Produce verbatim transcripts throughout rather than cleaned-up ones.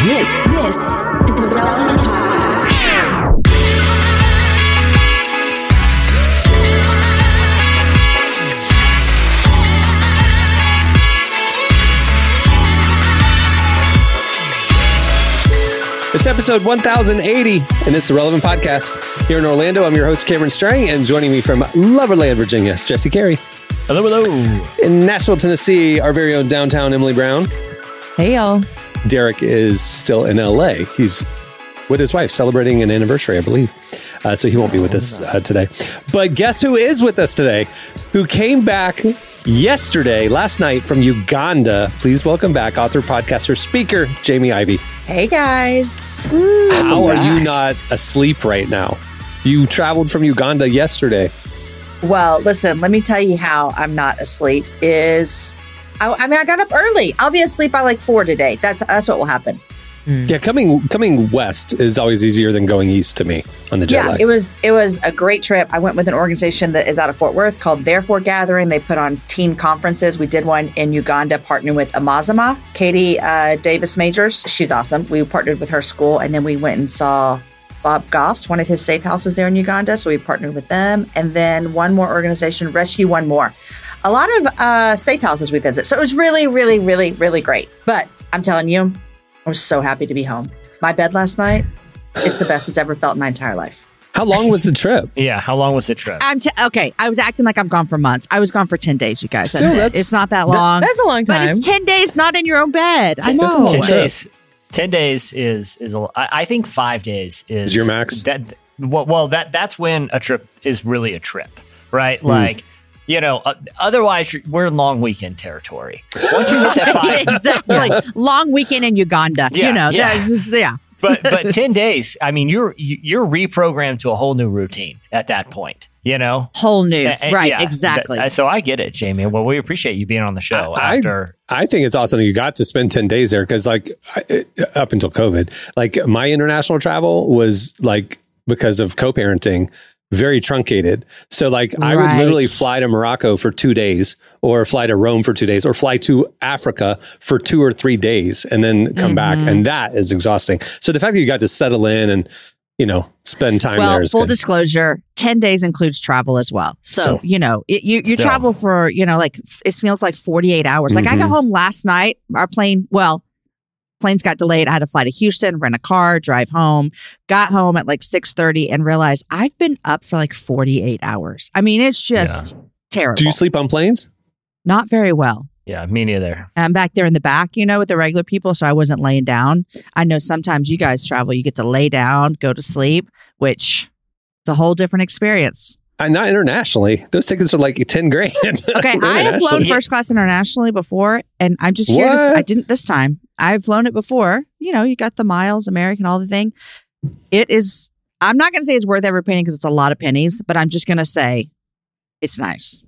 This is the Relevant Podcast. It's episode one thousand eighty, and it's the Relevant Podcast. Here in Orlando, I'm your host, Cameron Strang, and joining me from Loverland, Virginia, it's Jesse Carey. Hello, hello. In Nashville, Tennessee, our very own downtown Emily Brown. Hey, y'all. Derek is still in L A. He's with his wife celebrating an anniversary, I believe. Uh, so he won't be with us uh, today. But guess who is with us today? Who came back yesterday, last night from Uganda. Please welcome back author, podcaster, speaker, Jamie Ivey. Hey, guys. Ooh, How right. are you not asleep right now? You traveled from Uganda yesterday. Well, listen, let me tell you how I'm not asleep is... I, I mean, I got up early. I'll be asleep by like four today. That's that's what will happen. Yeah, coming coming west is always easier than going east to me on the jet lag. Yeah, it was it was a great trip. I went with an organization that is out of Fort Worth called Therefore Gathering. They put on teen conferences. We did one in Uganda, partnering with Amazima, Katie uh, Davis Majors. She's awesome. We partnered with her school, and then we went and saw Bob Goff's, one of his safe houses there in Uganda. So we partnered with them, and then one more organization, Rescue One More. A lot of uh, safe houses we visit. So it was really, really, really, really great. But I'm telling you, I was so happy to be home. My bed last night, it's the best it's ever felt in my entire life. How long was the trip? yeah, how long was the trip? I'm t- okay, I was acting like I'm gone for months. I was gone for ten days, you guys. Still, that's, that's, it's not that long. That, that's a long time. But it's ten days not in your own bed. I know. ten days, ten days is, is a, I think five days is. Is your max? That, well, well that that's when a trip is really a trip, right? Like, mm. You know, uh, otherwise we're in long weekend territory. Once you hit that five, exactly, like long weekend in Uganda. Yeah, you know, yeah. That's just, yeah. But but ten days. I mean, you're you're reprogrammed to a whole new routine at that point. You know, whole new, and, and, right? Yeah, exactly. Th- so I get it, Jamie. Well, we appreciate you being on the show. I, after I, I think it's awesome you got to spend ten days there because, like, I, up until COVID, like my international travel was like because of co-parenting. Very truncated. So like I right. would literally fly to Morocco for two days or fly to Rome for two days or fly to Africa for two or three days and then come mm-hmm. back. And that is exhausting. So the fact that you got to settle in and, you know, spend time well, there is full good. Disclosure, ten days includes travel as well. So, Still. you know, it, you, you Still. travel for, you know, like it feels like forty-eight hours. Like mm-hmm. I got home last night, our plane, well, planes got delayed. I had to fly to Houston, rent a car, drive home, got home at like six thirty and realized I've been up for like forty-eight hours. I mean, it's just yeah. terrible. Do you sleep on planes? Not very well. Yeah, me neither. I'm back there in the back, you know, with the regular people. So I wasn't laying down. I know sometimes you guys travel, you get to lay down, go to sleep, which it's a whole different experience. Uh, not internationally. Those tickets are like ten grand. Okay, I have flown first class internationally before, and I'm just here. To, I didn't this time. I've flown it before. You know, you got the miles, American, all the thing. It is, I'm not going to say it's worth every penny because it's a lot of pennies, but I'm just going to say it's nice.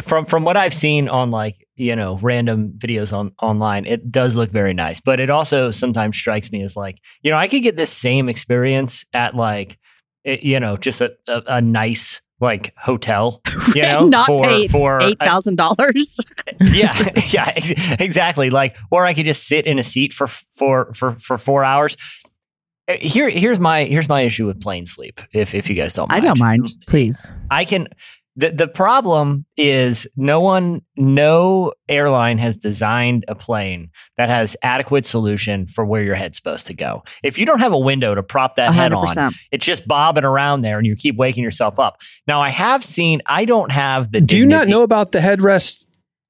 From from what I've seen on like, you know, random videos on online, it does look very nice. But it also sometimes strikes me as like, you know, I could get this same experience at like, it, you know, just a, a, a nice like hotel, you know, not for, paid for eight thousand dollars. Yeah, yeah, ex- exactly. Like, or I could just sit in a seat for, for, for, for four hours. Here, here's my, here's my issue with plane sleep. If, if you guys don't mind. I don't mind, please. I can, the, the problem is no one, no airline has designed a plane that has adequate solution for where your head's supposed to go. If you don't have a window to prop that one hundred percent head on, it's just bobbing around there and you keep waking yourself up. Now I have seen, I don't have the, do you not know about the headrest?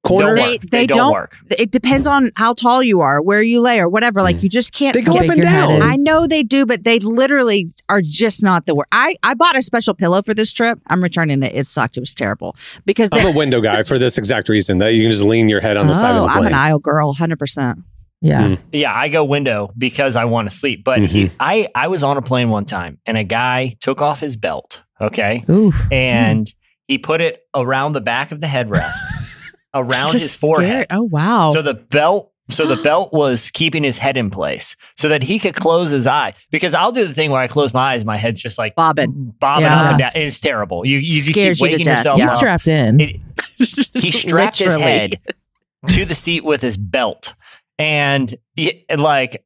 Corners, they, they, they don't, don't work. It depends on how tall you are, where you lay, or whatever. Like you just can't. They go up and down. I know they do, but they literally are just not the work. I, I bought a special pillow for this trip. I'm returning it. It sucked. It was terrible because they, I'm a window guy for this exact reason that you can just lean your head on the oh, side of the plane. I'm an aisle girl, one hundred percent. Yeah, mm. yeah. I go window because I want to sleep. But mm-hmm. he, I, I was on a plane one time and a guy took off his belt. Okay, Oof. and mm. he put it around the back of the headrest. Around his forehead. Scary. Oh, wow. So the belt, so the belt was keeping his head in place so that he could close his eye. Because I'll do the thing where I close my eyes, my head's just like bobbing, bobbing yeah. up and down. It's terrible. You you, you keep waking you yourself up. He's strapped in. It, he strapped his head to the seat with his belt, and he, like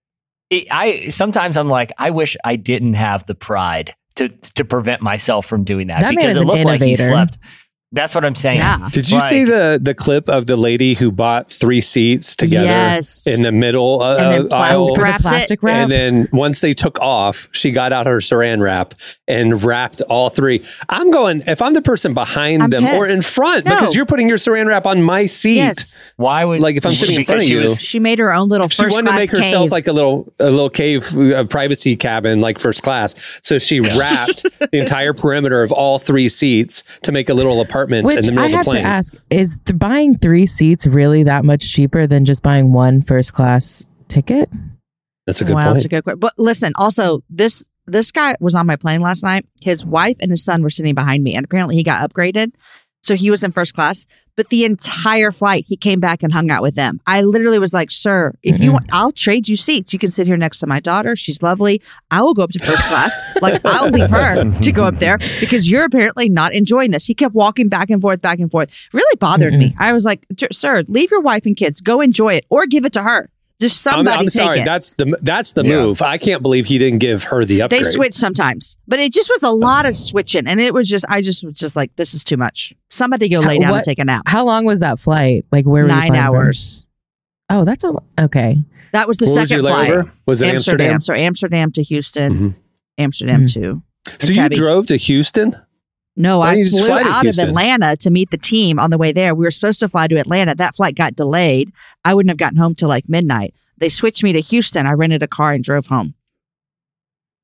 it, I sometimes I'm like, I wish I didn't have the pride to to prevent myself from doing that, that because it looked innovator. Like he slept. That's what I'm saying. Yeah. Did you like, see the the clip of the lady who bought three seats together yes. in the middle uh, and then plastic aisle, wrapped plastic wrap? And then once they took off, she got out her Saran wrap and wrapped all three. I'm going, if I'm the person behind I'm them pissed. Or in front, no. because you're putting your Saran wrap on my seat. Yes. Why would like if I'm sitting in front of you? Was, she made her own little first class. She wanted to make herself cave. Like a little a little cave, a privacy cabin, like first class. So she wrapped the entire perimeter of all three seats to make a little apartment. Which in the middle I have of the plane. To ask, is th- buying three seats really that much cheaper than just buying one first class ticket? That's a good wow, point. That's a good question. But listen, also, this this guy was on my plane last night. His wife and his son were sitting behind me, and apparently he got upgraded. So he was in first class, but the entire flight, he came back and hung out with them. I literally was like, sir, if mm-hmm. you want, I'll trade you seats. You can sit here next to my daughter. She's lovely. I will go up to first class. Like, I'll leave her to go up there because you're apparently not enjoying this. He kept walking back and forth, back and forth. Really bothered mm-hmm. me. I was like, sir, leave your wife and kids. Go enjoy it or give it to her. Just somebody I'm, I'm take sorry, it. That's the that's the yeah. move. I can't believe he didn't give her the upgrade. They switch sometimes, but it just was a lot of switching, and it was just I just was just like, this is too much. Somebody go lay how, down what, and take a nap. How long was that flight? Like where were you flying? Nine hours. From? Oh, that's a okay. That was the what second was your flight. Was it Amsterdam? Amsterdam? So Amsterdam to Houston, mm-hmm. Amsterdam mm-hmm. to. So Tabby. You drove to Houston? No, why I flew out of Atlanta to meet the team on the way there. We were supposed to fly to Atlanta. That flight got delayed. I wouldn't have gotten home till like midnight. They switched me to Houston. I rented a car and drove home.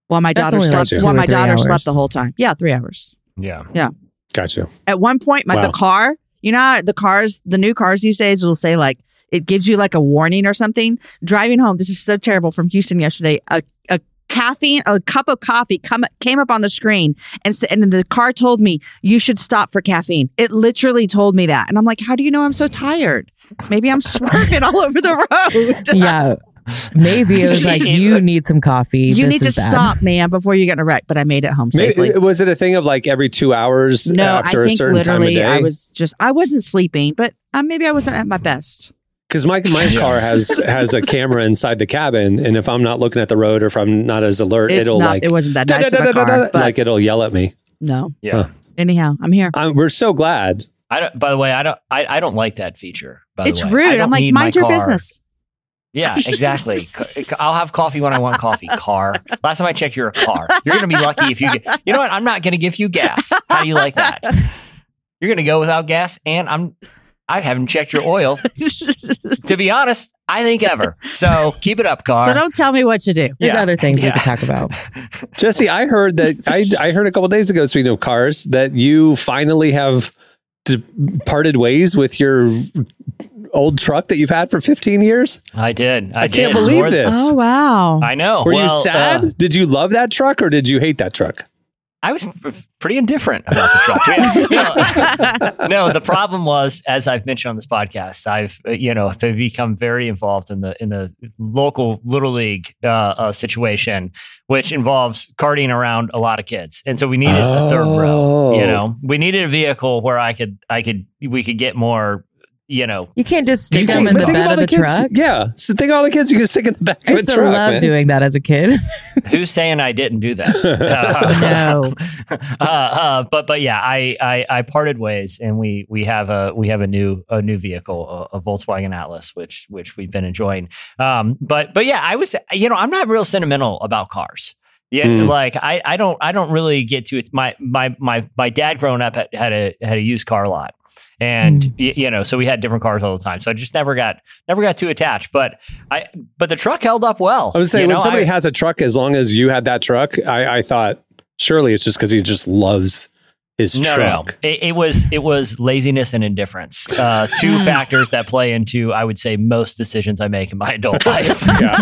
While my That's daughter slept while my daughter hours. Slept the whole time. Yeah, three hours. Yeah. Yeah. Gotcha. At one point, my wow. the car, you know how the cars, the new cars these days will say like it gives you like a warning or something. Driving home, this is so terrible from Houston yesterday. A a Caffeine, a cup of coffee come, came up on the screen and, and the car told me you should stop for caffeine. It literally told me that. And I'm like, how do you know I'm so tired? Maybe I'm swerving all over the road. Yeah. Maybe it was like, you need some coffee. You this need to bad. Stop, man, before you get in a wreck. But I made it home safely. Maybe, was it a thing of like every two hours no, after a certain time of day? I was just, I wasn't sleeping, but uh, maybe I wasn't at my best. Because my my car has has a camera inside the cabin, and if I'm not looking at the road or if I'm not as alert, it's it'll not, like it wasn't that nice of a car, like it'll yell at me. No, yeah. Huh. Anyhow, I'm here. I'm, we're so glad. I don't, by the way, I don't I, I don't like that feature. By it's the way. Rude. I'm like, mind your car. Business. Yeah, exactly. I'll have coffee when I want coffee. Car. Last time I checked, you're a car. You're gonna be lucky if you get. You know what? I'm not gonna give you gas. How do you like that? You're gonna go without gas, and I'm. I haven't checked your oil, to be honest, I think ever. So keep it up, Car. So don't tell me what to do. There's yeah. other things yeah. we could talk about. Jesse, I heard that, I, I heard a couple of days ago, speaking of cars, that you finally have d- parted ways with your old truck that you've had for fifteen years. I did. I, I can't did. believe More this. Oh, wow. I know. Were well, you sad? Uh, did you love that truck or did you hate that truck? I was pretty indifferent about the truck. no, no, the problem was, as I've mentioned on this podcast, I've you know I've become very involved in the in the local little league uh, uh, situation, which involves carting around a lot of kids, and so we needed oh. a third row. You know, we needed a vehicle where I could I could we could get more. You know, you can't just stick them in the back of the truck. Yeah, so think all the kids you can stick in the back of the truck. I still love doing that as a kid. Who's saying I didn't do that? Uh, no, uh, uh, but but yeah, I, I I parted ways, and we we have a we have a new a new vehicle, a, a Volkswagen Atlas, which which we've been enjoying. Um, but but yeah, I was you know I'm not real sentimental about cars. Yeah, mm. like I, I don't I don't really get to it. My my my my dad growing up had, had a had a used car lot. And, mm. y- you know, so we had different cars all the time. So I just never got, never got too attached, but I, but the truck held up well. I was saying, you know, when somebody I, has a truck, as long as you had that truck, I, I thought surely it's just because he just loves his no, truck. No, it, it was, it was laziness and indifference. Uh, two factors that play into, I would say, most decisions I make in my adult life. yeah.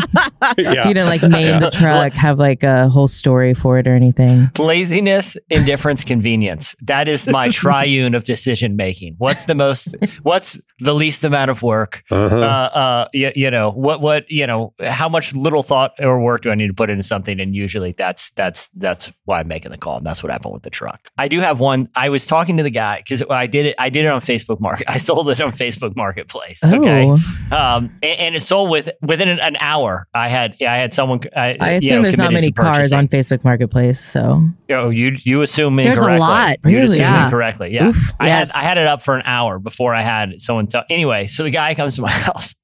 Yeah. Do you know, like name yeah. the truck, have like a whole story for it or anything? Laziness, indifference, convenience. That is my triune of decision making. What's the most, what's the least amount of work? Uh-huh. Uh, uh, you, you know, what, what, you know, how much little thought or work do I need to put into something? And usually that's, that's, that's why I'm making the call. And that's what happened with the truck. I do have one one. I was talking to the guy because I did it. I did it on Facebook Market. I sold it on Facebook Marketplace. Oh. Okay, um, and, and it sold with within an, an hour. I had I had someone. I, I assume you know, there's not many cars on Facebook Marketplace, so you know, you, you assume there's incorrectly. There's a lot. Really, you assume yeah. incorrectly. Yeah, Oof, I yes. had I had it up for an hour before I had someone tell. Anyway, so the guy comes to my house,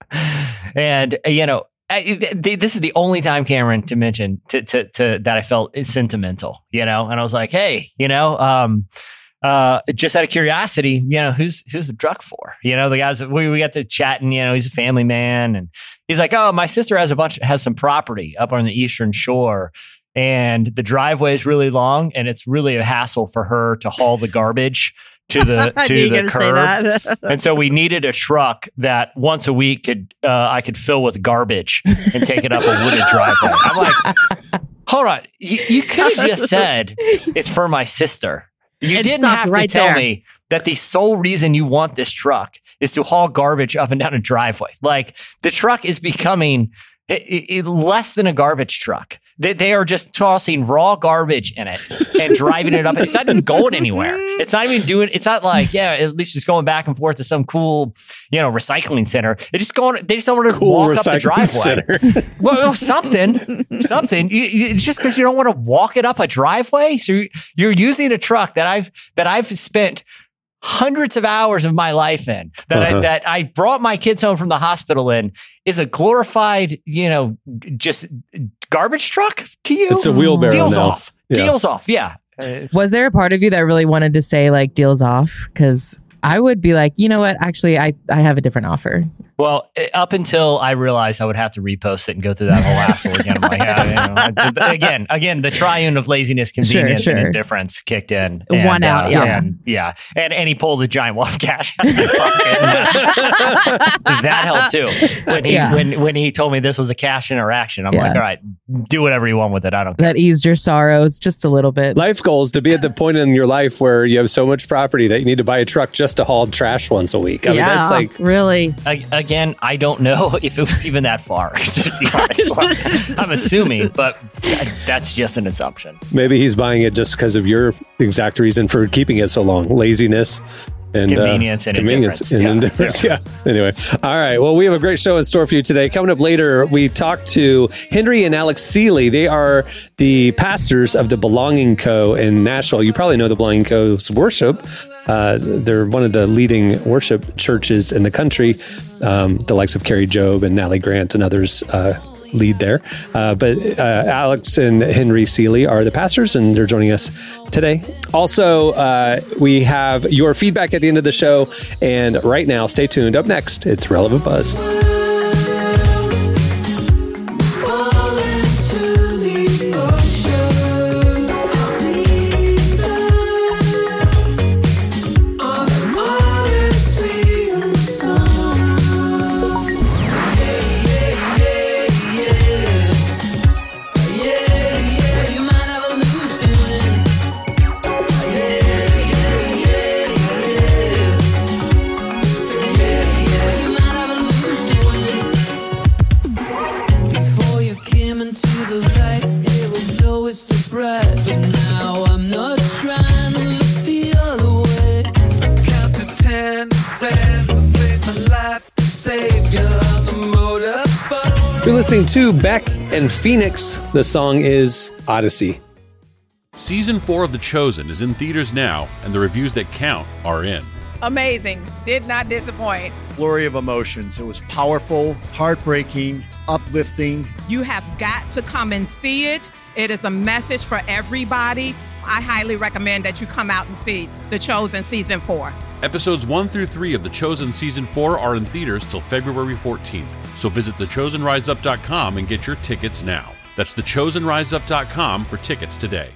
and you know. I, this is the only time, Cameron, to mention to, to, to that I felt is sentimental, you know, and I was like, hey, you know, um, uh, just out of curiosity, you know, who's who's the truck for? You know, the guys we, we got to chatting, you know, he's a family man. And he's like, oh, my sister has a bunch, has some property up on the Eastern Shore. And the driveway is really long and it's really a hassle for her to haul the garbage to the to the curb. And so we needed a truck that once a week could uh, I could fill with garbage and take it up a wooded driveway. I'm like, hold on, you, you could have just said it's for my sister. You it didn't have right to tell there. me that the sole reason you want this truck is to haul garbage up and down a driveway. Like the truck is becoming it, it, it less than a garbage truck. They, they are just tossing raw garbage in it and driving it up. It's not even going anywhere. It's not even doing, it's not like, yeah, at least it's going back and forth to some cool, you know, recycling center. They're just going, they just don't want to cool walk up the driveway. Well, something, something. You, you, just because you don't want to walk it up a driveway. So you're using a truck that I've, that I've spent hundreds of hours of my life in that uh-huh. I, that I brought my kids home from the hospital in is a glorified, you know, just garbage truck to you. It's a wheelbarrow. Deals now. off. Yeah. Deals off. Yeah. Was there a part of you that really wanted to say like deals off? Because I would be like, you know what? Actually, I, I have a different offer. Well, up until I realized I would have to repost it and go through that whole hassle again. I'm like, yeah, you know, again, again, the triune of laziness, convenience, sure, sure. and indifference kicked in. And, One out, uh, yeah. And, yeah. And, and he pulled a giant wad of cash out of his pocket. That helped too. When he, yeah. when, when he told me this was a cash interaction, I'm yeah. like, all right, do whatever you want with it. I don't care. That eased your sorrows just a little bit. Life goals to be at the point in your life where you have so much property that you need to buy a truck just to haul trash once a week. I yeah, mean, that's like really. I, I Again, I don't know if it was even that far. To be honest, like, I'm assuming, but that's just an assumption. Maybe he's buying it just because of your exact reason for keeping it so long. Laziness and convenience uh, and convenience indifference. And yeah. indifference. Yeah. yeah. Anyway. All right. Well, we have a great show in store for you today. Coming up later, we talk to Henry and Alex Seeley. They are the pastors of the Belonging Co. in Nashville. You probably know the Belonging Co.'s worship. Uh, they're one of the leading worship churches in the country. Um, the likes of Carrie Jobe and Natalie Grant and others uh, lead there. Uh, but uh, Alex and Henry Seeley are the pastors, and they're joining us today. Also, uh, we have your feedback at the end of the show. And right now, stay tuned. Up next, it's Relevant Buzz. You're listening to Beck and Phoenix. The song is Odyssey. Season four of The Chosen is in theaters now, and the reviews that count are in. Amazing. Did not disappoint. Flurry of emotions. It was powerful, heartbreaking, uplifting. You have got to come and see it. It is a message for everybody. I highly recommend that you come out and see The Chosen Season four. Episodes one through three of The Chosen Season four are in theaters till February fourteenth. So visit the chosen rise up dot com and get your tickets now. That's the chosen rise up dot com for tickets today.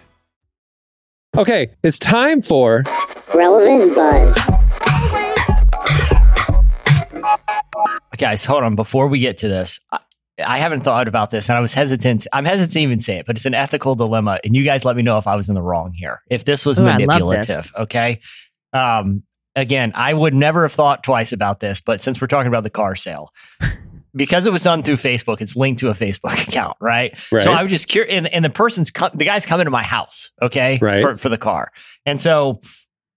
Okay, it's time for Relevant Buzz. Guys, hold on. Before we get to this, I, I haven't thought about this, and I was hesitant. I'm hesitant to even say it, but it's an ethical dilemma. And you guys let me know if I was in the wrong here. If this was Ooh, manipulative, I love this. Okay? Um, again, I would never have thought twice about this, but since we're talking about the car sale, because it was done through Facebook, it's linked to a Facebook account, right? right. So I was just curious, and, and the person's, co- the guy's coming to my house, okay, right. for, for the car. And so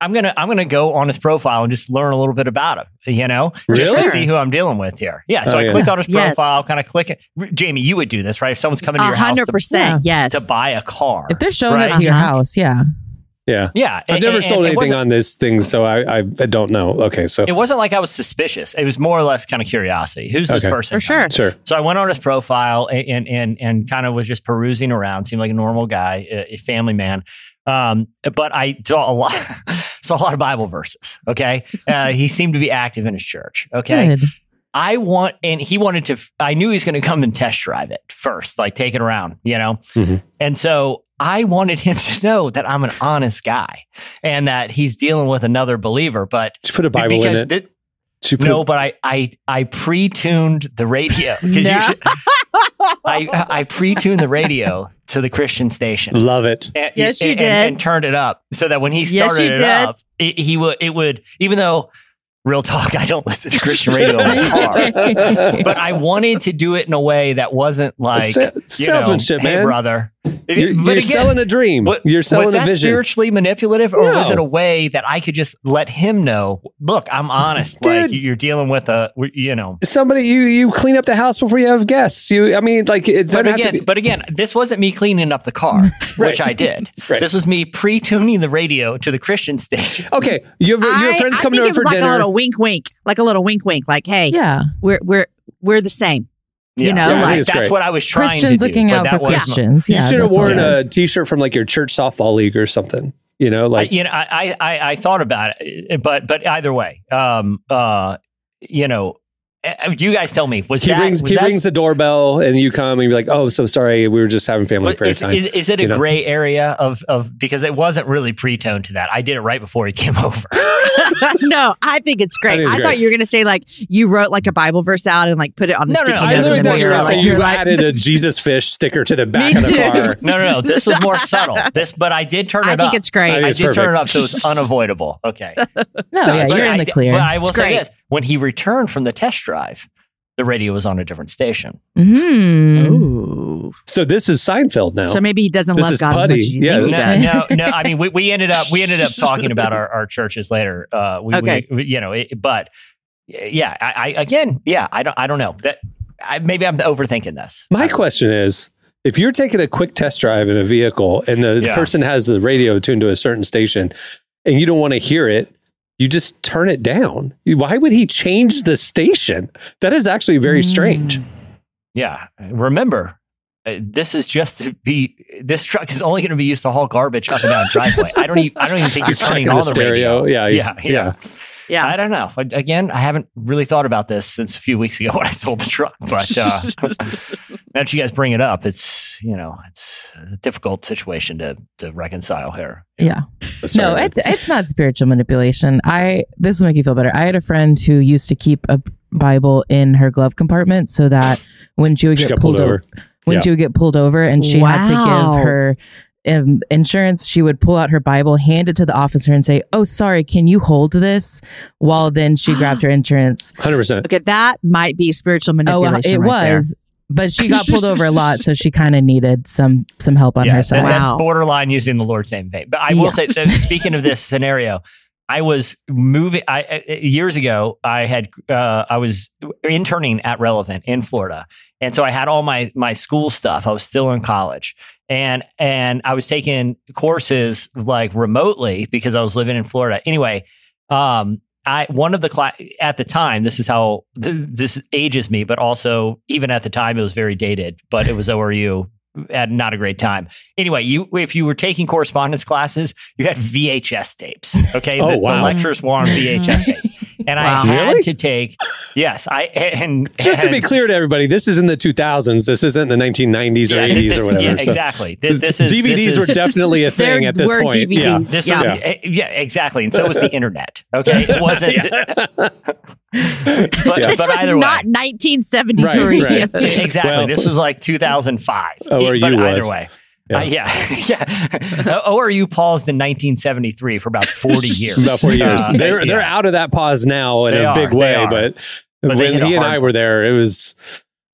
I'm going to, I'm going to go on his profile and just learn a little bit about him, you know, really? just to see who I'm dealing with here. Yeah. So oh, I yeah. clicked on his profile, yes. kind of click it. Jamie, you would do this, right? If someone's coming to your house to, yes. to buy a car. If they're showing right? up to your house, yeah. Yeah. Yeah. I've never and, sold and anything on this thing, so I, I don't know. Okay. So it wasn't like I was suspicious. It was more or less kind of curiosity. Who's this okay. person? For sure. sure. So I went on his profile and, and, and, and kind of was just perusing around. Seemed like a normal guy, a, a family man. Um, but I saw a lot, saw a lot of Bible verses. Okay. Uh, he seemed to be active in his church. Okay. Good. I want, and he wanted to, I knew he was going to come and test drive it first, like take it around, you know? Mm-hmm. And so I wanted him to know that I'm an honest guy and that he's dealing with another believer, but to put a Bible because in it. Th- no, a- but I, I, I pre-tuned the radio. Cause no. you should, I, I pre-tuned the radio to the Christian station. Love it. And, yes, you and, did. And, and turned it up so that when he started yes, it did. up, it, he would, it would, even though real talk, I don't listen to Christian radio in the car. But I wanted to do it in a way that wasn't like, a, you salesmanship, know, hey, man. brother. You're, you're but again, selling a dream. What, you're selling was that a vision. Spiritually manipulative, or no. was it a way that I could just let him know? Look, I'm honest. Dude, like you're dealing with a, you know, somebody. You you clean up the house before you have guests. You, I mean, like it's. But again, be- but again, this wasn't me cleaning up the car, right. which I did. Right. This was me pre-tuning the radio to the Christian station. Okay, your your friends coming over for like dinner. A little wink, wink, like a little wink, wink, like hey, yeah, we're we're we're the same. Yeah. You know, yeah, like, that's great. What I was trying Christians to do. Christians looking out for Christians. Yeah. You yeah, should have worn a t-shirt from like your church softball league or something. You know, like I, you know, I, I I thought about it, but but either way, um, uh, you know, you guys tell me. Was he that, rings, was he that, rings the doorbell and you come and be like, oh, so sorry, we were just having family prayer is, time. Is, is it a you gray know? area of of because it wasn't really pre-toned to that. I did it right before he came over. No, I think it's great. I, it's I great. thought you were going to say like you wrote like a Bible verse out and like put it on the no, sticky no, no, notes. I really like, like, you like, added a Jesus fish sticker to the back of the car. No, no, no. This was more subtle. This, but I did turn it I up. I think it's great. I, think I it's did perfect. turn it up, so it's unavoidable. Okay. no, so, yeah, you're in I, the clear. But I will say this: when he returned from the test drive, the radio was on a different station. Mm. Ooh. So this is Seinfeld now. So maybe he doesn't this love God Putty. as much as you yeah. think he no, does. No, no. I mean, we, we ended up we ended up talking about our, our churches later. Uh, we, okay. We, you know, it, but yeah, I, I again, yeah, I don't I don't know that. I, maybe I'm overthinking this. My question is, if you're taking a quick test drive in a vehicle and the yeah. person has the radio tuned to a certain station, and you don't want to hear it. You just turn it down. Why would he change the station? That is actually very strange. Yeah. Remember, uh, this is just to be, this truck is only going to be used to haul garbage up and down driveway. I don't even, I don't even think he's turning on the stereo. Radio. Yeah, yeah. Yeah. Yeah. Yeah. I don't know. Again, I haven't really thought about this since a few weeks ago when I sold the truck, but uh, now that you guys bring it up, it's, you know, it's a difficult situation to to reconcile here. Yeah. No, it's it's not spiritual manipulation. I this will make you feel better. I had a friend who used to keep a Bible in her glove compartment so that when she would she get pulled, pulled over, o- when yeah. she would get pulled over, and she wow. had to give her um, insurance, she would pull out her Bible, hand it to the officer, and say, "Oh, sorry, can you hold this?" While then she grabbed her insurance. one hundred percent Okay, that might be spiritual manipulation. Oh, it right was. There. But she got pulled over a lot, so she kind of needed some some help on yeah, her side. That, wow. That's borderline using the Lord's name in vain. But I will yeah. say, so speaking of this scenario, I was moving I, years ago. I had uh, I was interning at Relevant in Florida, and so I had all my my school stuff. I was still in college, and and I was taking courses like remotely because I was living in Florida. Anyway, um. I, one of the class at the time, this is how th- this ages me, but also even at the time it was very dated, but it was O R U at not a great time. Anyway, you, if you were taking correspondence classes, you had V H S tapes. Okay. Oh, the, wow. the lectures were on V H S tapes. And wow. I had really? to take, yes, I, and just and, to be clear to everybody, this is in the two thousands. This isn't the nineteen nineties yeah, or eighties this, or whatever. Yeah, so. Exactly. This, this is, D V Ds this is, were definitely a thing at this point. D V Ds. Yeah. This yeah. Was, yeah. yeah, exactly. And so was the internet. Okay. It wasn't, but, yeah. but either way. not nineteen seventy-three. Right, right. Exactly. Well, this was like two thousand five. Oh, or but you either was. Way. Yeah. Uh, yeah. yeah. Uh, O R U paused in nineteen seventy-three for about forty years. About forty years. Uh, they're yeah. they're out of that pause now in they a big are, way, but But when he and I were there, it was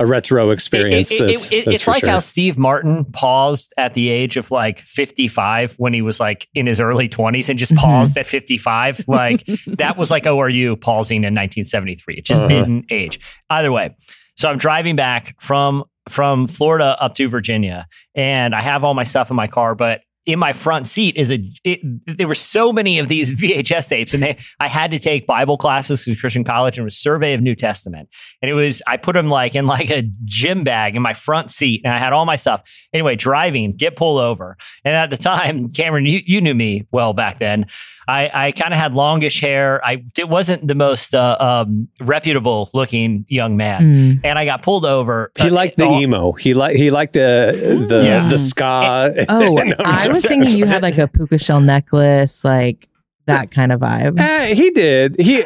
a retro experience. It, it, it, it, it, it's like sure. how Steve Martin paused at the age of like fifty-five when he was like in his early twenties and just paused at fifty-five. Like that was like O R U pausing in nineteen seventy-three. It just uh-huh. didn't age. Either way. So I'm driving back from from Florida up to Virginia, and I have all my stuff in my car, but in my front seat is a, it, there were so many of these V H S tapes, and they, I had to take Bible classes in Christian college, and it was survey of New Testament. And it was, I put them like in like a gym bag in my front seat, and I had all my stuff. Anyway, driving, get pulled over. And at the time, Cameron, you, you knew me well back then. I, I kind of had longish hair. I it wasn't the most uh, um, reputable looking young man, mm. and I got pulled over. He uh, liked the all, emo. He liked he liked the the yeah. the ska. It, oh, I was thinking you had like a puka shell necklace, like that kind of vibe. Uh, he did. He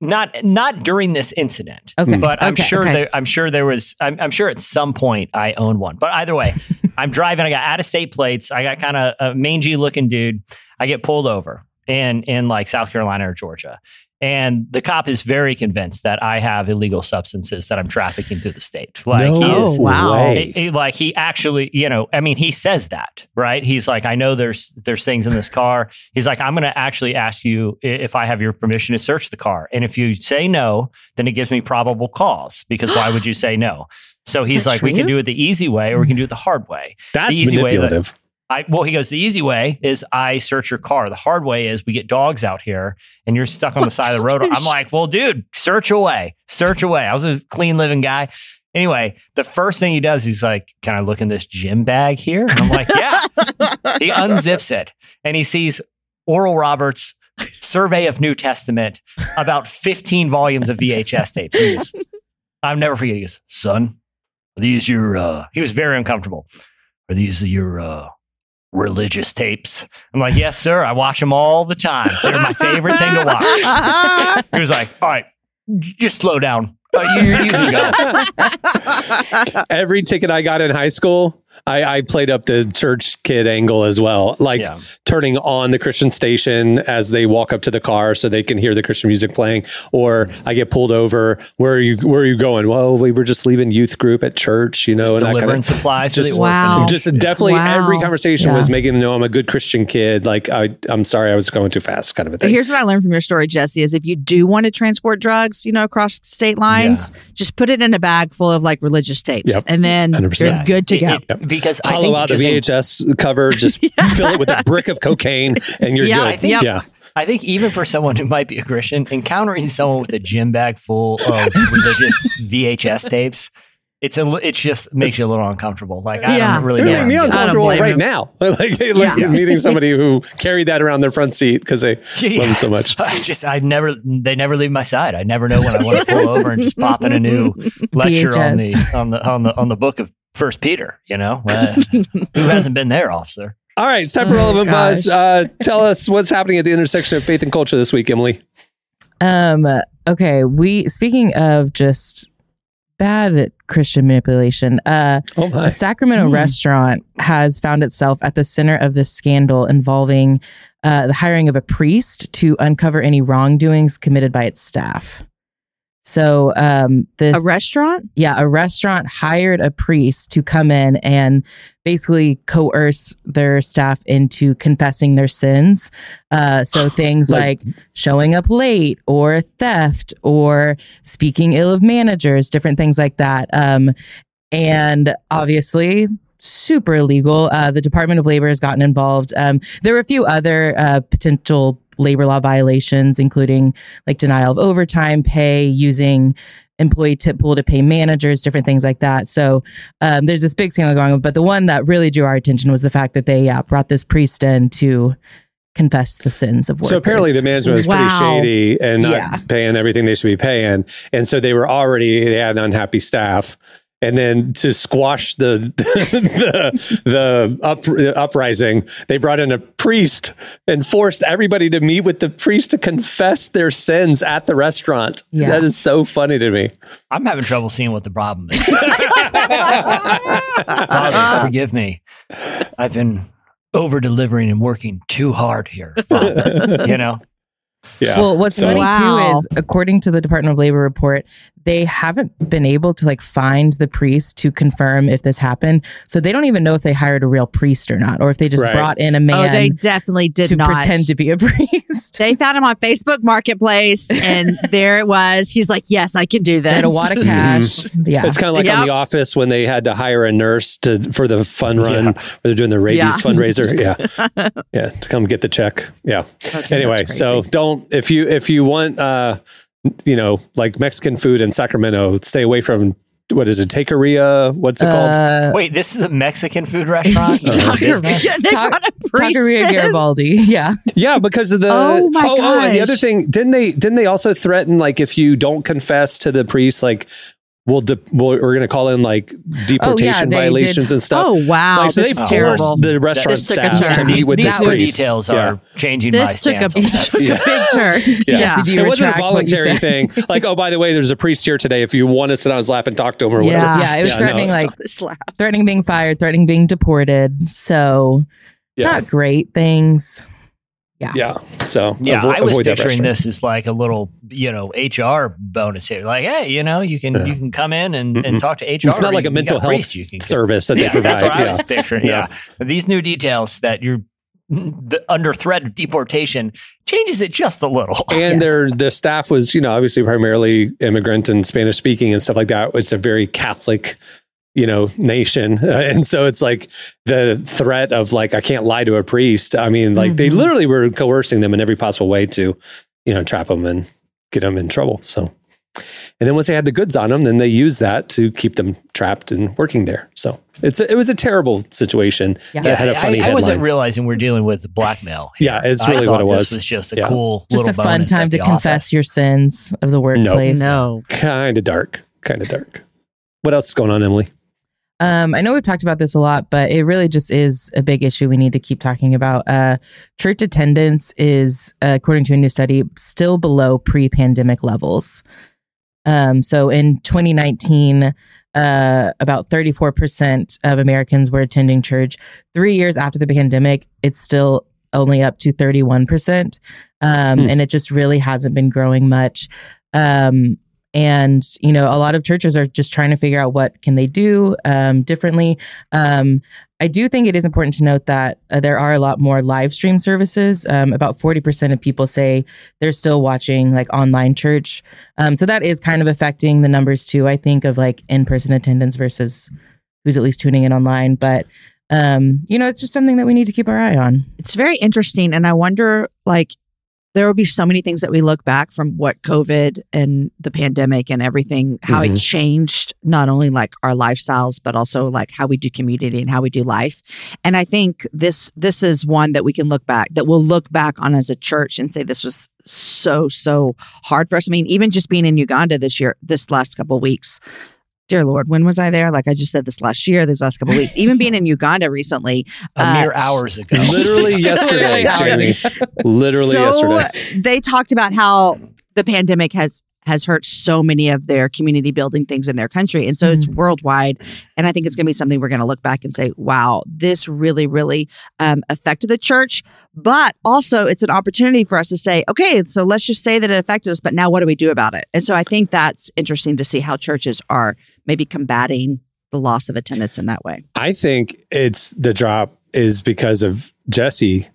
not not during this incident. Okay, but I'm okay, sure okay. There, I'm sure there was. I'm, I'm sure at some point I owned one. But either way, I'm driving. I got out of state plates. I got kind of a mangy looking dude. I get pulled over in, in like South Carolina or Georgia. And the cop is very convinced that I have illegal substances that I'm trafficking through the state. Like no he is, wow. It, it, like he actually, you know, I mean, he says that, right? He's like, I know there's, there's things in this car. He's like, I'm going to actually ask you if I have your permission to search the car. And if you say no, then it gives me probable cause, because why would you say no? So he's like, true? We can do it the easy way, or we can do it the hard way. That's the easy manipulative. Way that, I, well, he goes, the easy way is I search your car. The hard way is we get dogs out here and you're stuck on the side of the road. I'm like, well, dude, search away, search away. I was a clean living guy. Anyway, the first thing he does, he's like, can I look in this gym bag here? And I'm like, yeah. He unzips it and he sees Oral Roberts' Survey of New Testament, about fifteen volumes of V H S tapes. He goes, I'll never forget. He goes, son, are these your, uh, he was very uncomfortable. Are these your, uh, religious tapes? I'm like, yes, sir. I watch them all the time. They're my favorite thing to watch. He was like, all right, just slow down. Uh, you, you go. Every ticket I got in high school, I, I played up the church kid angle as well. Like yeah. turning on the Christian station as they walk up to the car so they can hear the Christian music playing, or I get pulled over. Where are you, where are you going? Well, we were just leaving youth group at church, you know, just and delivering that kind of, supplies. Just, wow. just definitely wow. every conversation yeah. was making them know I'm a good Christian kid. Like, I, I'm sorry, I was going too fast kind of a thing. But here's what I learned from your story, Jesse, is if you do want to transport drugs, you know, across state lines, yeah. just put it in a bag full of like religious tapes yep. and then one hundred percent. You're good to go. It, it, Because hollow I think out the V H S in- cover, just yeah. fill it with a brick of cocaine, and you're yeah, good. I think, yep. Yeah, I think even for someone who might be a Christian, encountering someone with a gym bag full of religious V H S tapes, it's a it just makes it's, you a little uncomfortable. Like yeah. I don't really. It makes me uncomfortable right him. Now. like, like yeah. meeting somebody who carried that around their front seat because they yeah. love it so much. I just I never they never leave my side. I never know when I want to pull over and just pop in a new lecture on the, on the on the on the book of. First Peter, you know, uh, who hasn't been there, officer? All right, it's time for Relevant oh Buzz. Uh, tell us what's happening at the intersection of faith and culture this week, Emily. Um. Okay, we speaking of just bad Christian manipulation, uh, oh a Sacramento mm. restaurant has found itself at the center of this scandal involving uh, the hiring of a priest to uncover any wrongdoings committed by its staff. So um, this a restaurant, yeah, a restaurant hired a priest to come in and basically coerce their staff into confessing their sins. Uh, so things like, like showing up late or theft or speaking ill of managers, different things like that. Um, and obviously, super illegal. Uh, the Department of Labor has gotten involved. Um, there were a few other uh, potential labor law violations, including like denial of overtime pay, using employee tip pool to pay managers, different things like that. So um, there's this big scandal going on. But the one that really drew our attention was the fact that they yeah, brought this priest in to confess the sins of workers. So apparently the management was wow. pretty shady and not yeah. paying everything they should be paying. And so they were already, they had an unhappy staff. And then to squash the the, the up, uprising, they brought in a priest and forced everybody to meet with the priest to confess their sins at the restaurant. Yeah. That is so funny to me. I'm having trouble seeing what the problem is. Father, forgive me. I've been over delivering and working too hard here, Father. You know? Yeah. Well, what's so. funny wow. too is, according to the Department of Labor report, they haven't been able to like find the priest to confirm if this happened. So they don't even know if they hired a real priest or not, or if they just right. brought in a man. Oh, they definitely did to not pretend to be a priest. They found him on Facebook Marketplace, and there it was. He's like, "Yes, I can do this." At a wad of cash. Mm-hmm. Yeah, it's kind of like yep. on The Office when they had to hire a nurse to for the fun run yeah. where they're doing the rabies yeah. fundraiser. Yeah, yeah, to come get the check. Yeah. Okay, anyway, so don't if you if you want. Uh, you know, like Mexican food in Sacramento, stay away from, what is it, Taqueria? What's it called? Uh, Wait, this is a Mexican food restaurant? Taqueria Garibaldi, yeah. Yeah, because of the... Oh, my oh, gosh. Oh, and the other thing, didn't they Didn't they also threaten, like, if you don't confess to the priest, like, we'll de- we're going to call in, like, deportation oh, yeah, violations did. and stuff. Oh, wow. Like, so they forced the restaurant staff to meet with this priest. These details yeah. are changing this my stance. This took a, took a big turn. Yeah. Yeah. Jesse, it wasn't a voluntary thing. Like, oh, by the way, there's a priest here today if you want to sit on his lap and talk to him or whatever. Yeah, yeah it was yeah, threatening, no. like, threatening being fired, threatening being deported. So, yeah. not great things. Yeah. Yeah. So yeah, avo- I was picturing this as like a little, you know, H R bonus here. Like, hey, you know, you can yeah. you can come in and, and talk to H R. It's not like a mental health service that they yeah, provide. That's what yeah. I was picturing. Yeah. yeah. These new details that you're the, under threat of deportation changes it just a little. And yes. their the staff was, you know, obviously primarily immigrant and Spanish speaking and stuff like that. It's a very Catholic, you know, nation. Uh, and so it's like the threat of like, I can't lie to a priest. I mean, like mm-hmm. they literally were coercing them in every possible way to, you know, trap them and get them in trouble. So, and then once they had the goods on them, then they used that to keep them trapped and working there. So it's, a, it was a terrible situation. Yeah. It had a funny I, I, I headline. I wasn't realizing we're dealing with blackmail here. Yeah. It's really what it was. This was just a yeah. cool just little a fun bonus time to confess office. your sins of the workplace. No, no. Kind of dark, kind of dark. What else is going on, Emily? Um, I know we've talked about this a lot, but it really just is a big issue we need to keep talking about. Uh, church attendance is, uh, according to a new study, still below pre-pandemic levels. Um, so in twenty nineteen, uh, about thirty-four percent of Americans were attending church. Three years after the pandemic, it's still only up to thirty-one percent. Um, mm. And it just really hasn't been growing much. Um And, you know, a lot of churches are just trying to figure out what can they do um, differently. Um, I do think it is important to note that uh, there are a lot more live stream services. Um, about forty percent of people say they're still watching like online church. Um, so that is kind of affecting the numbers, too, I think, of like in-person attendance versus who's at least tuning in online. But, um, you know, it's just something that we need to keep our eye on. It's very interesting. And I wonder, like, there will be so many things that we look back from what COVID and the pandemic and everything, how mm-hmm. it changed not only like our lifestyles, but also like how we do community and how we do life. And I think this this is one that we can look back, that we'll look back on as a church and say this was so, so hard for us. I mean, even just being in Uganda this year, this last couple of weeks, dear Lord, when was I there? Like I just said this last year, this last couple of weeks, even being in Uganda recently. A uh, mere hours ago. Literally yesterday, Jamie. Literally so yesterday. They talked about how the pandemic has has hurt so many of their community building things in their country. And so mm-hmm. it's worldwide. And I think it's going to be something we're going to look back and say, wow, this really, really um, affected the church. But also it's an opportunity for us to say, okay, so let's just say that it affected us, but now what do we do about it? And so I think that's interesting to see how churches are maybe combating the loss of attendance in that way. I think it's the drop is because of Jesse.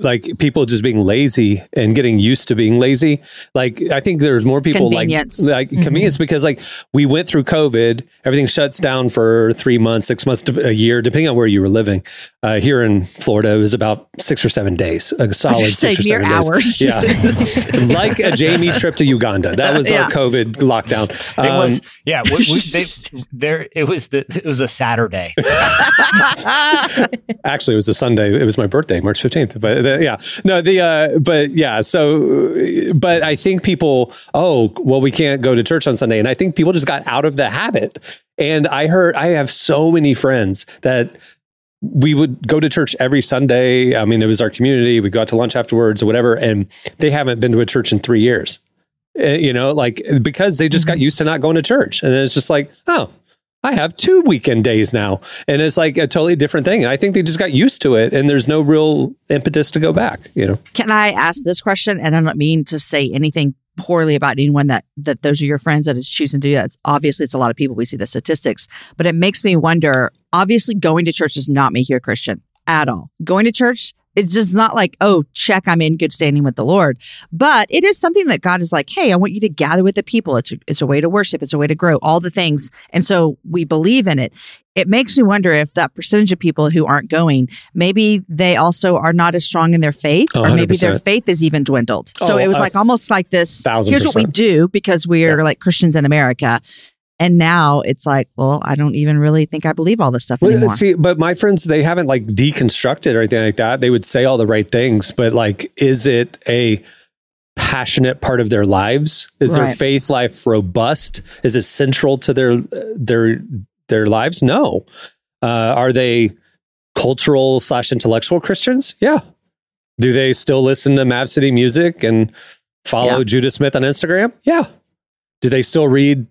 Like people just being lazy and getting used to being lazy. Like I think there's more people like like mm-hmm. convenience because like we went through COVID, everything shuts down for three months, six months, a year, depending on where you were living. Uh, here in Florida, it was about six or seven days, a solid six or seven hours. days. Yeah, like a Jamie trip to Uganda. That was yeah. our COVID lockdown. Um, it was yeah. We, we, they, there it was. The, it was a Saturday. Actually, it was a Sunday. It was my birthday, March fifteenth. But the, yeah, no, the, uh, but yeah, so, but I think people, oh, well, we can't go to church on Sunday. And I think people just got out of the habit. And I heard, I have so many friends that we would go to church every Sunday. I mean, it was our community. We got to lunch afterwards or whatever. And they haven't been to a church in three years, you know, like because they just got used to not going to church. And then it's just like, oh, I have two weekend days now. And it's like a totally different thing. And I think they just got used to it and there's no real impetus to go back, you know. Can I ask this question? And I don't mean to say anything poorly about anyone that, that those are your friends that is choosing to do that. It's, obviously, it's a lot of people. We see the statistics. But it makes me wonder, obviously, going to church does not make you a Christian at all. Going to church, it's just not like, oh, check, I'm in good standing with the Lord. But it is something that God is like, hey, I want you to gather with the people. It's a, it's a way to worship. It's a way to grow, all the things. And so we believe in it. It makes me wonder if that percentage of people who aren't going, maybe they also are not as strong in their faith, or maybe one hundred percent their faith is even dwindled. So oh, it was like almost like this, thousand percent here's what we do because we're yeah. like Christians in America. And now it's like, well, I don't even really think I believe all this stuff anymore. Well, see, but my friends, they haven't like deconstructed or anything like that. They would say all the right things, but like, is it a passionate part of their lives? Is right. their faith life robust? Is it central to their their their lives? No. Uh, are they cultural slash intellectual Christians? Yeah. Do they still listen to Mav City music and follow yeah. Judah Smith on Instagram? Yeah. Do they still read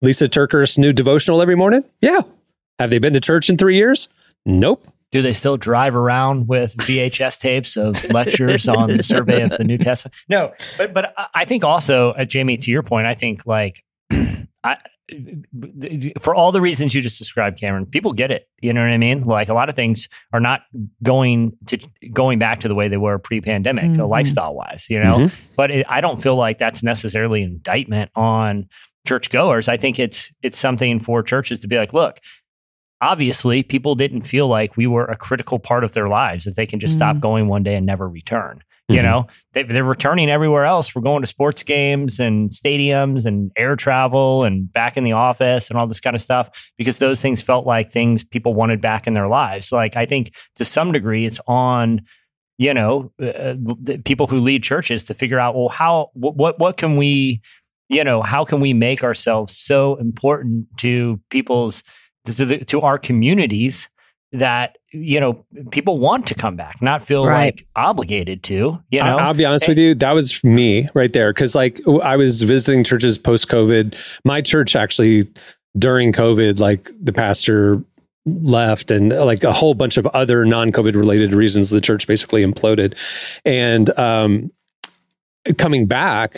Lisa Turker's new devotional every morning? Yeah. Have they been to church in three years? Nope. Do they still drive around with V H S tapes of lectures on the survey of the New Testament? No, but but I think also, uh, Jamie, to your point, I think like, I, for all the reasons you just described, Cameron, people get it. You know what I mean? Like a lot of things are not going to going back to the way they were pre-pandemic, mm-hmm. uh, lifestyle-wise, you know? Mm-hmm. But it, I don't feel like that's necessarily an indictment on churchgoers. I think it's it's something for churches to be like, look, obviously people didn't feel like we were a critical part of their lives if they can just mm-hmm. stop going one day and never return. Mm-hmm. You know, they, they're returning everywhere else. We're going to sports games and stadiums and air travel and back in the office and all this kind of stuff because those things felt like things people wanted back in their lives. So like, I think to some degree it's on, you know, uh, the people who lead churches to figure out, well, how, wh- what, what can we, you know, how can we make ourselves so important to people's, to, the, to our communities that, you know, people want to come back, not feel right. like obligated to, you know? I, I'll be honest and, with you. That was me right there. Cause like I was visiting churches post COVID, my church actually during COVID, like the pastor left and like a whole bunch of other non-COVID related reasons, the church basically imploded. And um, coming back,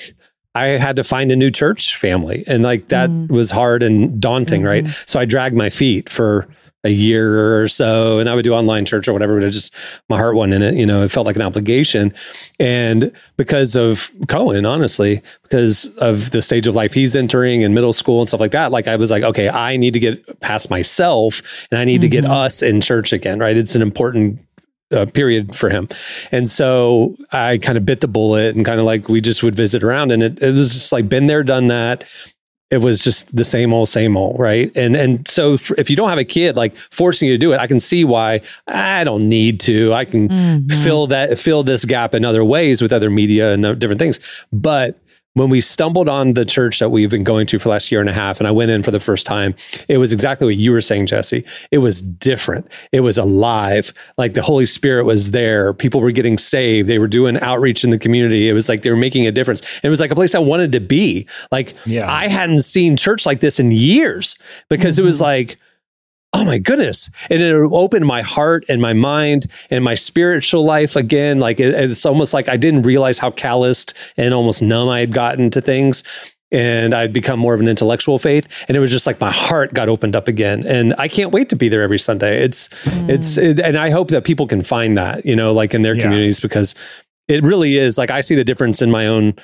I had to find a new church family and like that mm. was hard and daunting, mm-hmm. right? So I dragged my feet for a year or so and I would do online church or whatever, but it just, my heart went in it, you know, it felt like an obligation. And because of Cohen, honestly, because of the stage of life he's entering in middle school and stuff like that, like I was like, okay, I need to get past myself and I need mm-hmm. to get us in church again, right? It's an important Uh, period for him. And so I kind of bit the bullet and kind of like, we just would visit around and it, it was just like been there, done that. It was just the same old, same old. Right. And, and so if, if you don't have a kid, like forcing you to do it, I can see why I don't need to, I can mm-hmm. fill that, fill this gap in other ways with other media and different things. But when we stumbled on the church that we've been going to for the last year and a half, and I went in for the first time, it was exactly what you were saying, Jesse. It was different. It was alive. Like the Holy Spirit was there. People were getting saved. They were doing outreach in the community. It was like they were making a difference. It was like a place I wanted to be. Like yeah. I hadn't seen church like this in years because mm-hmm. it was like, oh my goodness. And it opened my heart and my mind and my spiritual life again. Like it, it's almost like I didn't realize how calloused and almost numb I had gotten to things. And I'd become more of an intellectual faith. And it was just like my heart got opened up again. And I can't wait to be there every Sunday. It's, mm. it's, it, and I hope that people can find that, you know, like in their yeah. communities, because it really is like, I see the difference in my own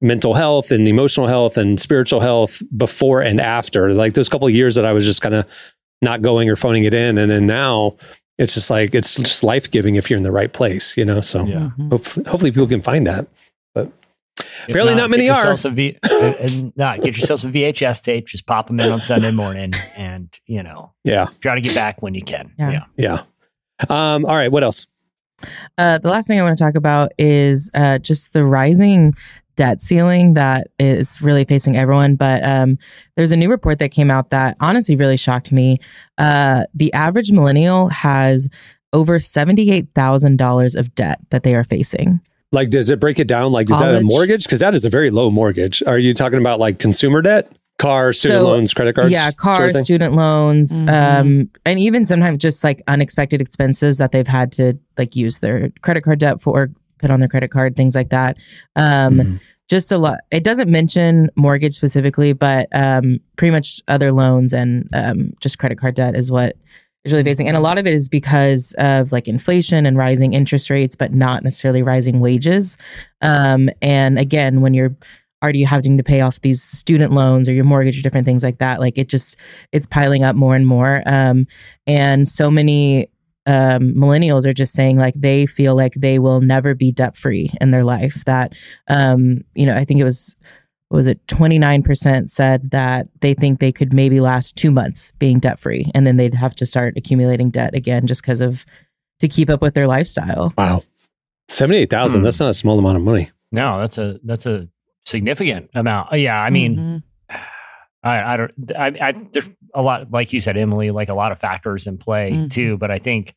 mental health and emotional health and spiritual health before and after. Like those couple of years that I was just kind of not going or phoning it in. And then now it's just like, it's just life-giving if you're in the right place, you know? So yeah. hopefully, hopefully people can find that, but apparently not, not many are. V- and not get yourself some V H S tape, just pop them in on Sunday morning and, you know, yeah. try to get back when you can. Yeah. Yeah. yeah. Um, all right. What else? Uh, the last thing I want to talk about is uh, just the rising debt ceiling that is really facing everyone. But um, there's a new report that came out that honestly really shocked me. Uh, the average millennial has over seventy-eight thousand dollars of debt that they are facing. Like, does it break it down? Like, is College. that a mortgage? Because that is a very low mortgage. Are you talking about like consumer debt? Cars, student so, loans, credit cards? Yeah, cars, sort of student loans, mm-hmm. um, and even sometimes just like unexpected expenses that they've had to like use their credit card debt for, or put on their credit card, things like that. Um, mm-hmm. Just a lot. It doesn't mention mortgage specifically, but um, pretty much other loans and um, just credit card debt is what is really facing. And a lot of it is because of like inflation and rising interest rates, but not necessarily rising wages. Um, and again, when you're already having to pay off these student loans or your mortgage or different things like that, like it just, it's piling up more and more. Um, and so many um, millennials are just saying like, they feel like they will never be debt free in their life. That, um, you know, I think it was, what was it? twenty-nine percent said that they think they could maybe last two months being debt free. And then they'd have to start accumulating debt again, just because of, to keep up with their lifestyle. Wow. seventy-eight thousand. Hmm. That's not a small amount of money. No, that's a, that's a, significant amount. Yeah. I mean, mm-hmm. I, I don't, I, I, there's a lot, like you said, Emily, like a lot of factors in play mm-hmm. too, but I think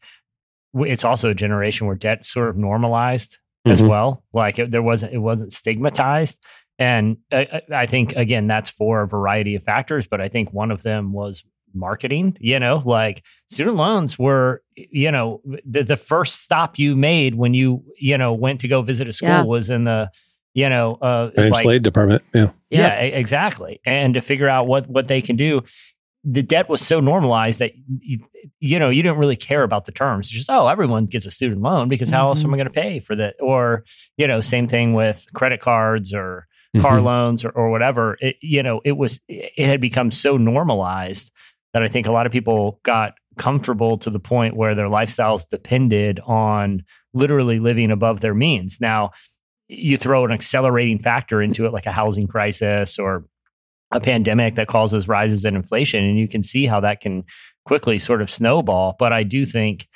it's also a generation where debt sort of normalized mm-hmm. as well. Like it, there wasn't, it wasn't stigmatized. And I, I think, again, that's for a variety of factors, but I think one of them was marketing, you know, like student loans were, you know, the, the first stop you made when you, you know, went to go visit a school yeah. was in the, you know, uh, like, Slade department. Yeah. yeah, yeah, exactly. And to figure out what, what they can do, the debt was so normalized that, you, you know, you didn't really care about the terms. It's just, oh, everyone gets a student loan because how mm-hmm. else am I going to pay for that? Or, you know, same thing with credit cards or car mm-hmm. loans or, or whatever. It, you know, it was, it had become so normalized that I think a lot of people got comfortable to the point where their lifestyles depended on literally living above their means. Now, you throw an accelerating factor into it, like a housing crisis or a pandemic that causes rises in inflation, and you can see how that can quickly sort of snowball. But I do think,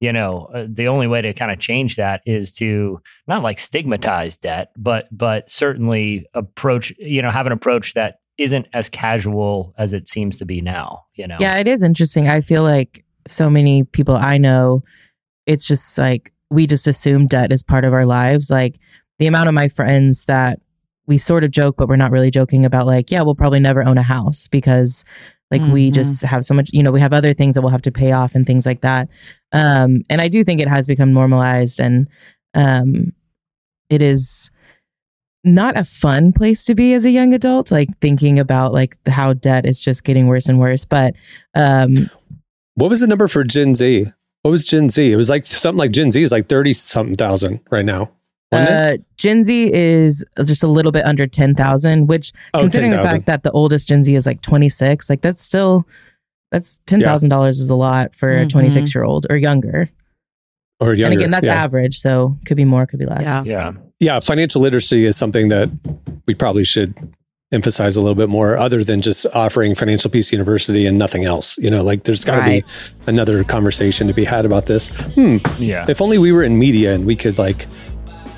you know, uh, the only way to kind of change that is to not like stigmatize debt, but but certainly approach, you know, have an approach that isn't as casual as it seems to be now, you know? Yeah, it is interesting. I feel like so many people I know, it's just like, we just assume debt is part of our lives. Like, the amount of my friends that we sort of joke, but we're not really joking about like, yeah, we'll probably never own a house because like mm-hmm. we just have so much, you know, we have other things that we'll have to pay off and things like that. Um, and I do think it has become normalized, and um, it is not a fun place to be as a young adult, like thinking about like how debt is just getting worse and worse. But um, what was the number for Gen Z? What was Gen Z? It was like something like Gen Z is like thirty something thousand right now. Uh, Gen Z is just a little bit under ten thousand, which oh, considering ten, the fact that the oldest Gen Z is like twenty-six, like that's still, that's ten thousand dollars yeah. is a lot for mm-hmm. a twenty-six year old or younger. Or younger. And again, that's yeah. average. So could be more, could be less. Yeah. yeah. Yeah. Financial literacy is something that we probably should emphasize a little bit more, other than just offering Financial Peace University and nothing else. You know, like there's gotta right. be another conversation to be had about this. Hmm. Yeah. If only we were in media and we could like,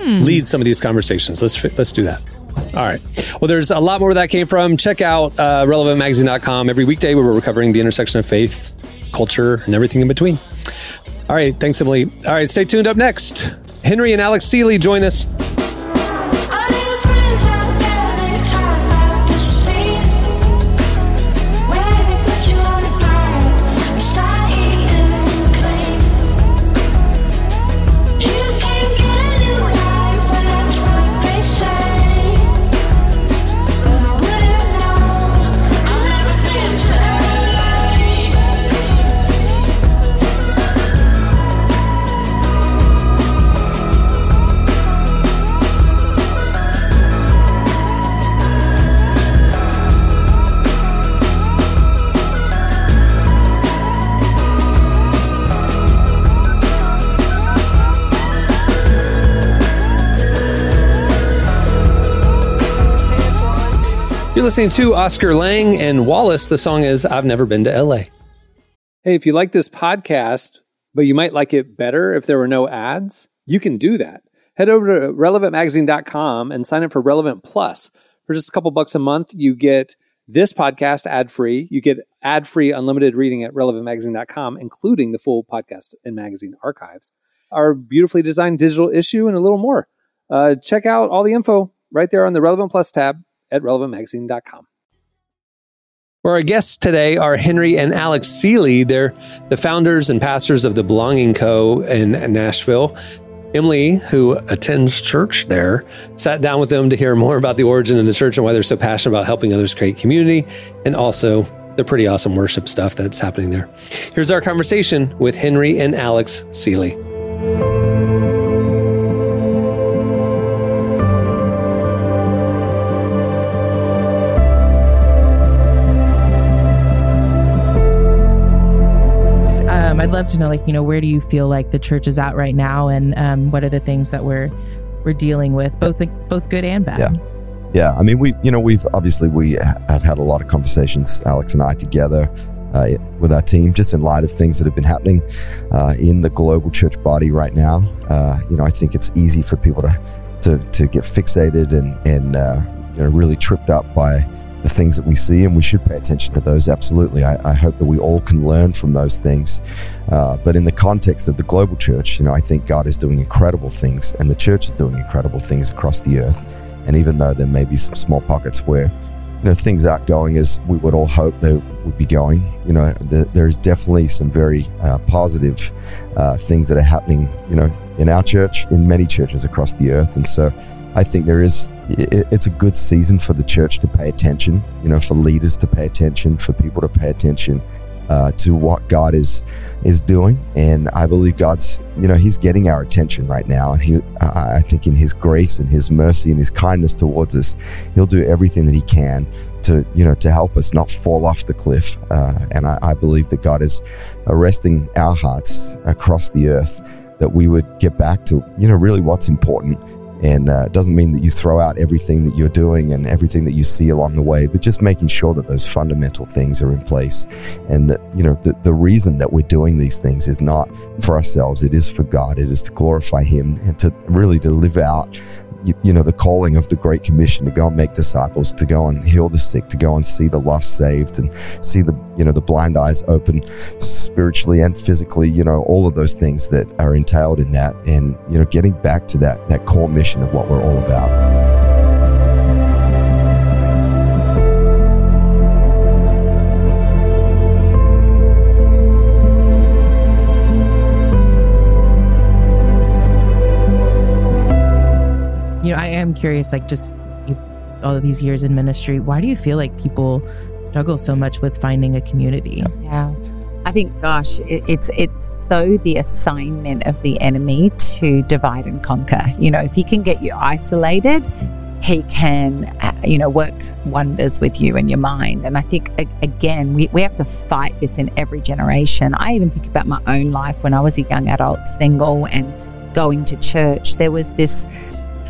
lead some of these conversations. Let's let's do that. All right. Well, there's a lot more where that came from. Check out uh, relevant magazine dot com every weekday, where we're covering the intersection of faith, culture, and everything in between. All right. Thanks, Emily. All right. Stay tuned. Up next, Henry and Alex Seeley join us. You're listening to Oscar Lange and Wallace. The song is I've Never Been to L A. Hey, if you like this podcast, but you might like it better if there were no ads, you can do that. Head over to relevant magazine dot com and sign up for Relevant Plus. For just a couple bucks a month, you get this podcast ad-free. You get ad-free unlimited reading at relevant magazine dot com, including the full podcast and magazine archives, our beautifully designed digital issue, and a little more. Uh, check out all the info right there on the Relevant Plus tab at relevant magazine dot com. Well, our guests today are Henry and Alex Seeley. They're the founders and pastors of the Belonging Co. in Nashville. Emily, who attends church there, sat down with them to hear more about the origin of the church and why they're so passionate about helping others create community, and also the pretty awesome worship stuff that's happening there. Here's our conversation with Henry and Alex Seeley. I'd love to know, like, you know, where do you feel like the church is at right now, and um, what are the things that we're we're dealing with, both like, both good and bad? Yeah, yeah. I mean, we, you know, we've obviously we have had a lot of conversations, Alex and I together, uh, with our team, just in light of things that have been happening uh, in the global church body right now. Uh, you know, I think it's easy for people to to, to get fixated and and uh, you know, really tripped up by the things that we see, and we should pay attention to those. Absolutely. I, I hope that we all can learn from those things. Uh, but in the context of the global church, you know, I think God is doing incredible things, and the church is doing incredible things across the earth. And even though there may be some small pockets where, you know, things aren't going as we would all hope they would be going, you know, the, there's definitely some very uh, positive uh, things that are happening, you know, in our church, in many churches across the earth. And so I think there is, it's a good season for the church to pay attention, you know, for leaders to pay attention, for people to pay attention uh, to what God is is doing. And I believe God's, you know, he's getting our attention right now. And he, I think in his grace and his mercy and his kindness towards us, he'll do everything that he can to, you know, to help us not fall off the cliff. Uh, and I, I believe that God is arresting our hearts across the earth, that we would get back to, you know, really what's important. And uh, it doesn't mean that you throw out everything that you're doing and everything that you see along the way, but just making sure that those fundamental things are in place, and that, you know, the, the reason that we're doing these things is not for ourselves. It is for God. It is to glorify him and to really to live out, you, you know, the calling of the Great Commission to go and make disciples, to go and heal the sick, to go and see the lost saved, and see the, you know, the blind eyes open spiritually and physically, you know, all of those things that are entailed in that, and, you know, getting back to that, that core mission of what we're all about. You know, I am curious, like, just you, all of these years in ministry, why do you feel like people struggle so much with finding a community? Yeah. yeah. I think, gosh, it, it's it's so the assignment of the enemy to divide and conquer. You know, if he can get you isolated, he can, uh, you know, work wonders with you and your mind. And I think, a- again, we, we have to fight this in every generation. I even think about my own life when I was a young adult, single, and going to church. There was this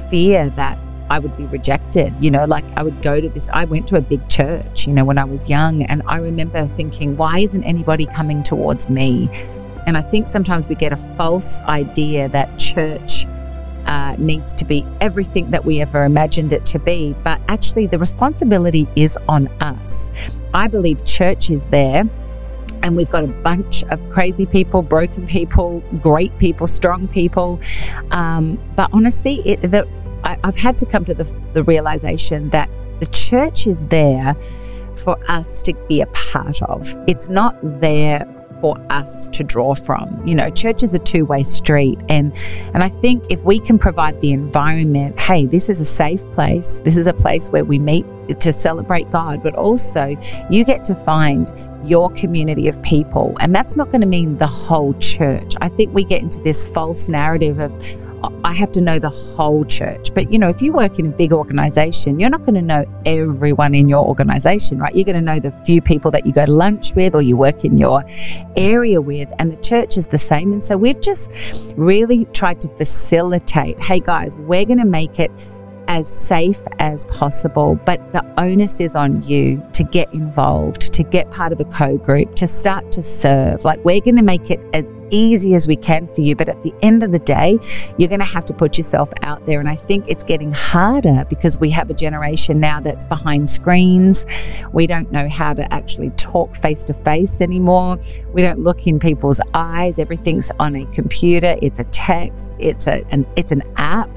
fear that I would be rejected, you know, like I would go to this, I went to a big church, you know, when I was young, and I remember thinking, why isn't anybody coming towards me? And I think sometimes we get a false idea that church uh, needs to be everything that we ever imagined it to be, but actually the responsibility is on us. I believe church is there, and we've got a bunch of crazy people, broken people, great people, strong people, um, but honestly, it, the I, I've had to come to the, the realization that the church is there for us to be a part of. It's not there for us to draw from. You know, church is a two-way street. And, and I think if we can provide the environment, hey, this is a safe place. This is a place where we meet to celebrate God, but also you get to find your community of people. And that's not going to mean the whole church. I think we get into this false narrative of, I have to know the whole church. But, you know, if you work in a big organization, you're not going to know everyone in your organization, right? You're going to know the few people that you go to lunch with or you work in your area with, and the church is the same. And so we've just really tried to facilitate, hey, guys, we're going to make it as safe as possible, but the onus is on you to get involved, to get part of a co-group, to start to serve. Like, we're going to make it as easy as we can for you, but at the end of the day, you're going to have to put yourself out there. And I think it's getting harder because we have a generation now that's behind screens. We don't know how to actually talk face to face anymore. We don't look in people's eyes. Everything's on a computer. It's a text. It's a an, it's an app.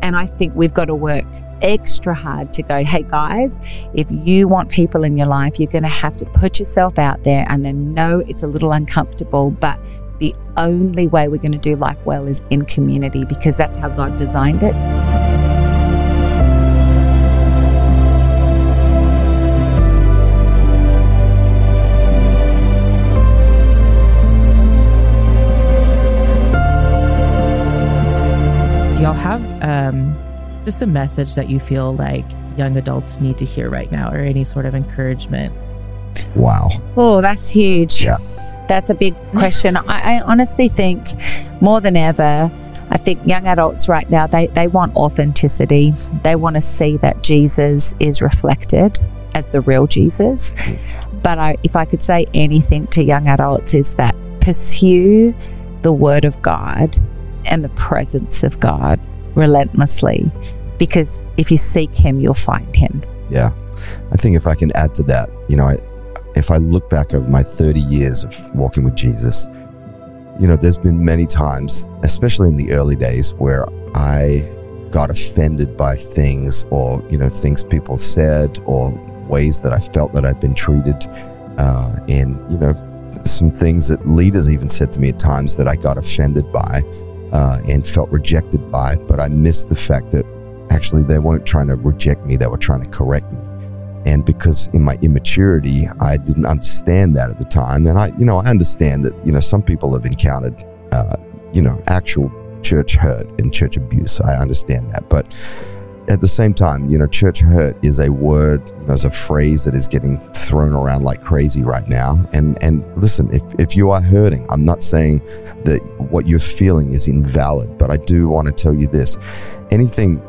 And I think we've got to work extra hard to go, hey guys, if you want people in your life, you're going to have to put yourself out there. And then no, it's a little uncomfortable, but the only way we're going to do life well is in community, because that's how God designed it. Do y'all have um, just a message that you feel like young adults need to hear right now, or any sort of encouragement? Wow. Oh, that's huge. Yeah. That's a big question. I, I honestly think more than ever, I think young adults right now, they, they want authenticity. They want to see that Jesus is reflected as the real Jesus. But I, if I could say anything to young adults, is that pursue the Word of God and the presence of God relentlessly, because if you seek Him, you'll find Him. Yeah. I think if I can add to that, you know, I, if I look back over my thirty years of walking with Jesus, you know, there's been many times, especially in the early days, where I got offended by things, or, you know, things people said, or ways that I felt that I'd been treated. Uh, and, you know, some things that leaders even said to me at times that I got offended by uh, and felt rejected by, but I missed the fact that actually they weren't trying to reject me, they were trying to correct me. And because in my immaturity, I didn't understand that at the time. And I, you know, I understand that, you know, some people have encountered, uh, you know, actual church hurt and church abuse. I understand that. But at the same time, you know, church hurt is a word, you know, is a phrase that is getting thrown around like crazy right now. And and listen, if, if you are hurting, I'm not saying that what you're feeling is invalid, but I do want to tell you this. Anything...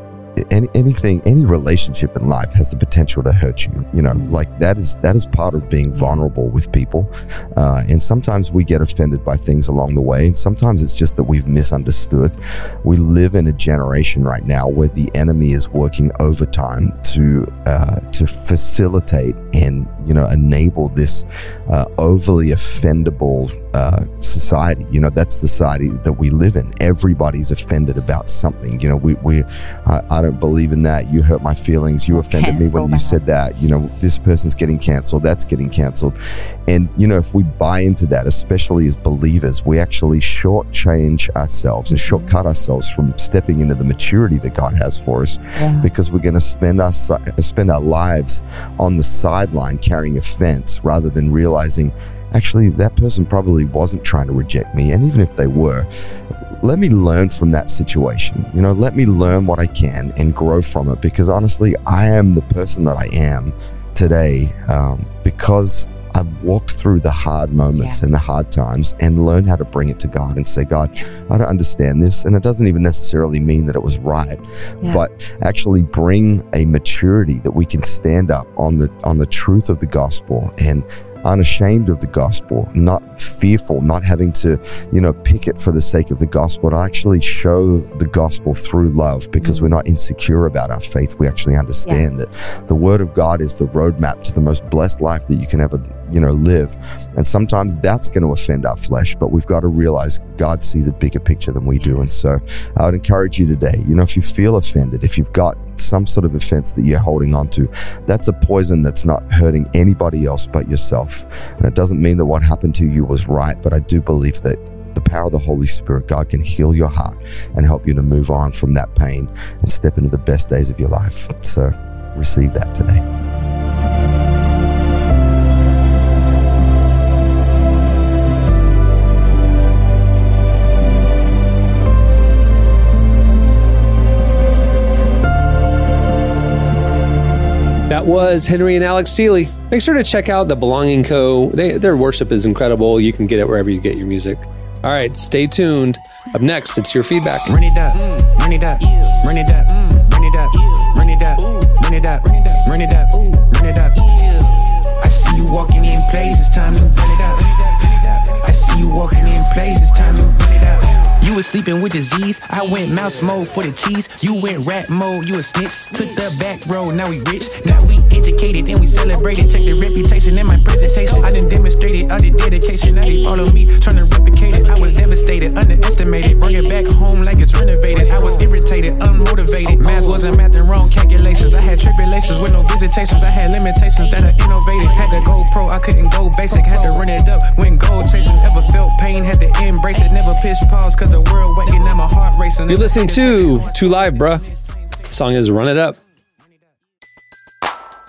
Any, anything, any relationship in life has the potential to hurt you. You know, like that is that is part of being vulnerable with people. Uh, and sometimes we get offended by things along the way. And sometimes it's just that we've misunderstood. We live in a generation right now where the enemy is working overtime to uh, to facilitate and, you know, enable this uh, overly offendable uh, society. You know, that's the society that we live in. Everybody's offended about something. You know, we we I, I I don't believe in that. You hurt my feelings. You offended Cancel me when that. You said that. You know, this person's getting canceled. That's getting canceled. And, you know, if we buy into that, especially as believers, we actually shortchange ourselves and shortcut ourselves from stepping into the maturity that God has for us, yeah. because we're going to spend our spend our lives on the sideline carrying offense rather than realizing, actually, that person probably wasn't trying to reject me. And even if they were, let me learn from that situation. You know, let me learn what I can and grow from it, because honestly, I am the person that I am today um, because I've walked through the hard moments yeah. and the hard times and learned how to bring it to God and say, God, I don't understand this. And it doesn't even necessarily mean that it was right, yeah. but actually bring a maturity that we can stand up on the on the truth of the gospel and unashamed of the gospel, not fearful, not having to, you know, pick it for the sake of the gospel, to actually show the gospel through love, because mm-hmm. we're not insecure about our faith. We actually understand yeah. that the Word of God is the roadmap to the most blessed life that you can ever, you know, live. And sometimes that's going to offend our flesh, but we've got to realize God sees a bigger picture than we do. And so I would encourage you today, you know, if you feel offended, if you've got some sort of offense that you're holding on to, that's a poison that's not hurting anybody else but yourself. And it doesn't mean that what happened to you was right, but I do believe that the power of the Holy Spirit, God can heal your heart and help you to move on from that pain and step into the best days of your life. So receive that today. That was Henry and Alex Seeley. Make sure to check out the Belonging Co. They, their worship is incredible. You can get it wherever you get your music. All right, stay tuned. Up next, it's your feedback. Run it up, run it up, run it up, run it up, run it up, run it up, run it up, run it up. I see you walking in place, it's time to run it up. I see you walking in place, it's time to run it up. You was sleeping with disease, I went mouse mode for the cheese. You went rat mode, you a snitch. Took the back road, now we rich. Now we educated and we celebrated. Check the reputation in my presentation. I done demonstrated other dedication. Now they follow me, trying to replicate it. I was devastated, underestimated. Bring it back home like it's renovated. I was irritated, unmotivated. Math wasn't math and wrong, calculated. vacations with no visitations. I had limitations that I innovated. Had to go pro, I couldn't go basic. Had to run it up, went gold chasing. Ever felt pain, had to embrace it. Never pitch pause, cause the world waking and my heart racing. You're listening to Two Live, bruh. The song is Run It Up.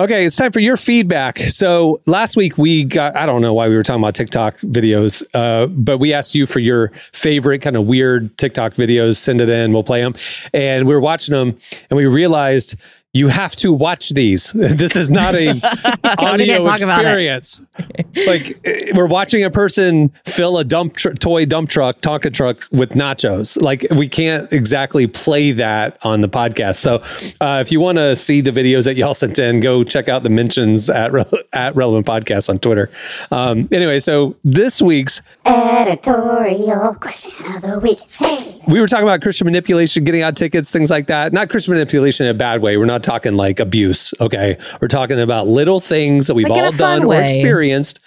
Okay, it's time for your feedback. So last week we got, I don't know why we were talking about TikTok videos, uh, but we asked you for your favorite kind of weird TikTok videos. Send it in, we'll play them. And we were watching them and we realized you have to watch these. This is not an audio experience. Like we're watching a person fill a dump tr- toy dump truck, Tonka truck with nachos. Like we can't exactly play that on the podcast. So uh, if you want to see the videos that y'all sent in, go check out the mentions at, Re- at Relevant Podcast on Twitter. Um, anyway, so this week's editorial question of the week. Hey. We were talking about Christian manipulation, getting out tickets, things like that. Not Christian manipulation in a bad way. We're not talking like abuse. Okay. We're talking about little things that we've like all done way. or experienced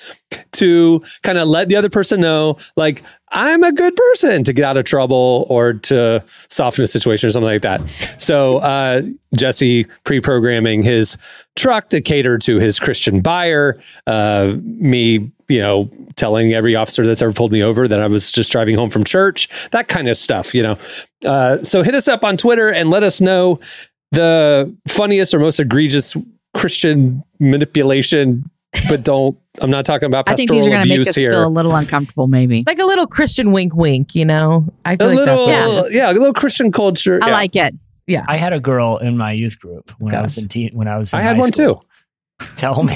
to kind of let the other person know, like, I'm a good person, to get out of trouble or to soften a situation or something like that. So uh, Jesse pre-programming his truck to cater to his Christian buyer. Uh, me, you know, telling every officer that's ever pulled me over that I was just driving home from church. That kind of stuff, you know. Uh, so hit us up on Twitter and let us know the funniest or most egregious Christian manipulation. But don't, I'm not talking about pastoral abuse here. I think these are going to make us here. Feel a little uncomfortable, maybe. Like a little Christian wink wink, you know? I feel a like little, that's what yeah. yeah, a little Christian culture. I yeah. like it. Yeah. I had a girl in my youth group when Gosh. I was in teen, when I was in I had one school, too. Tell me,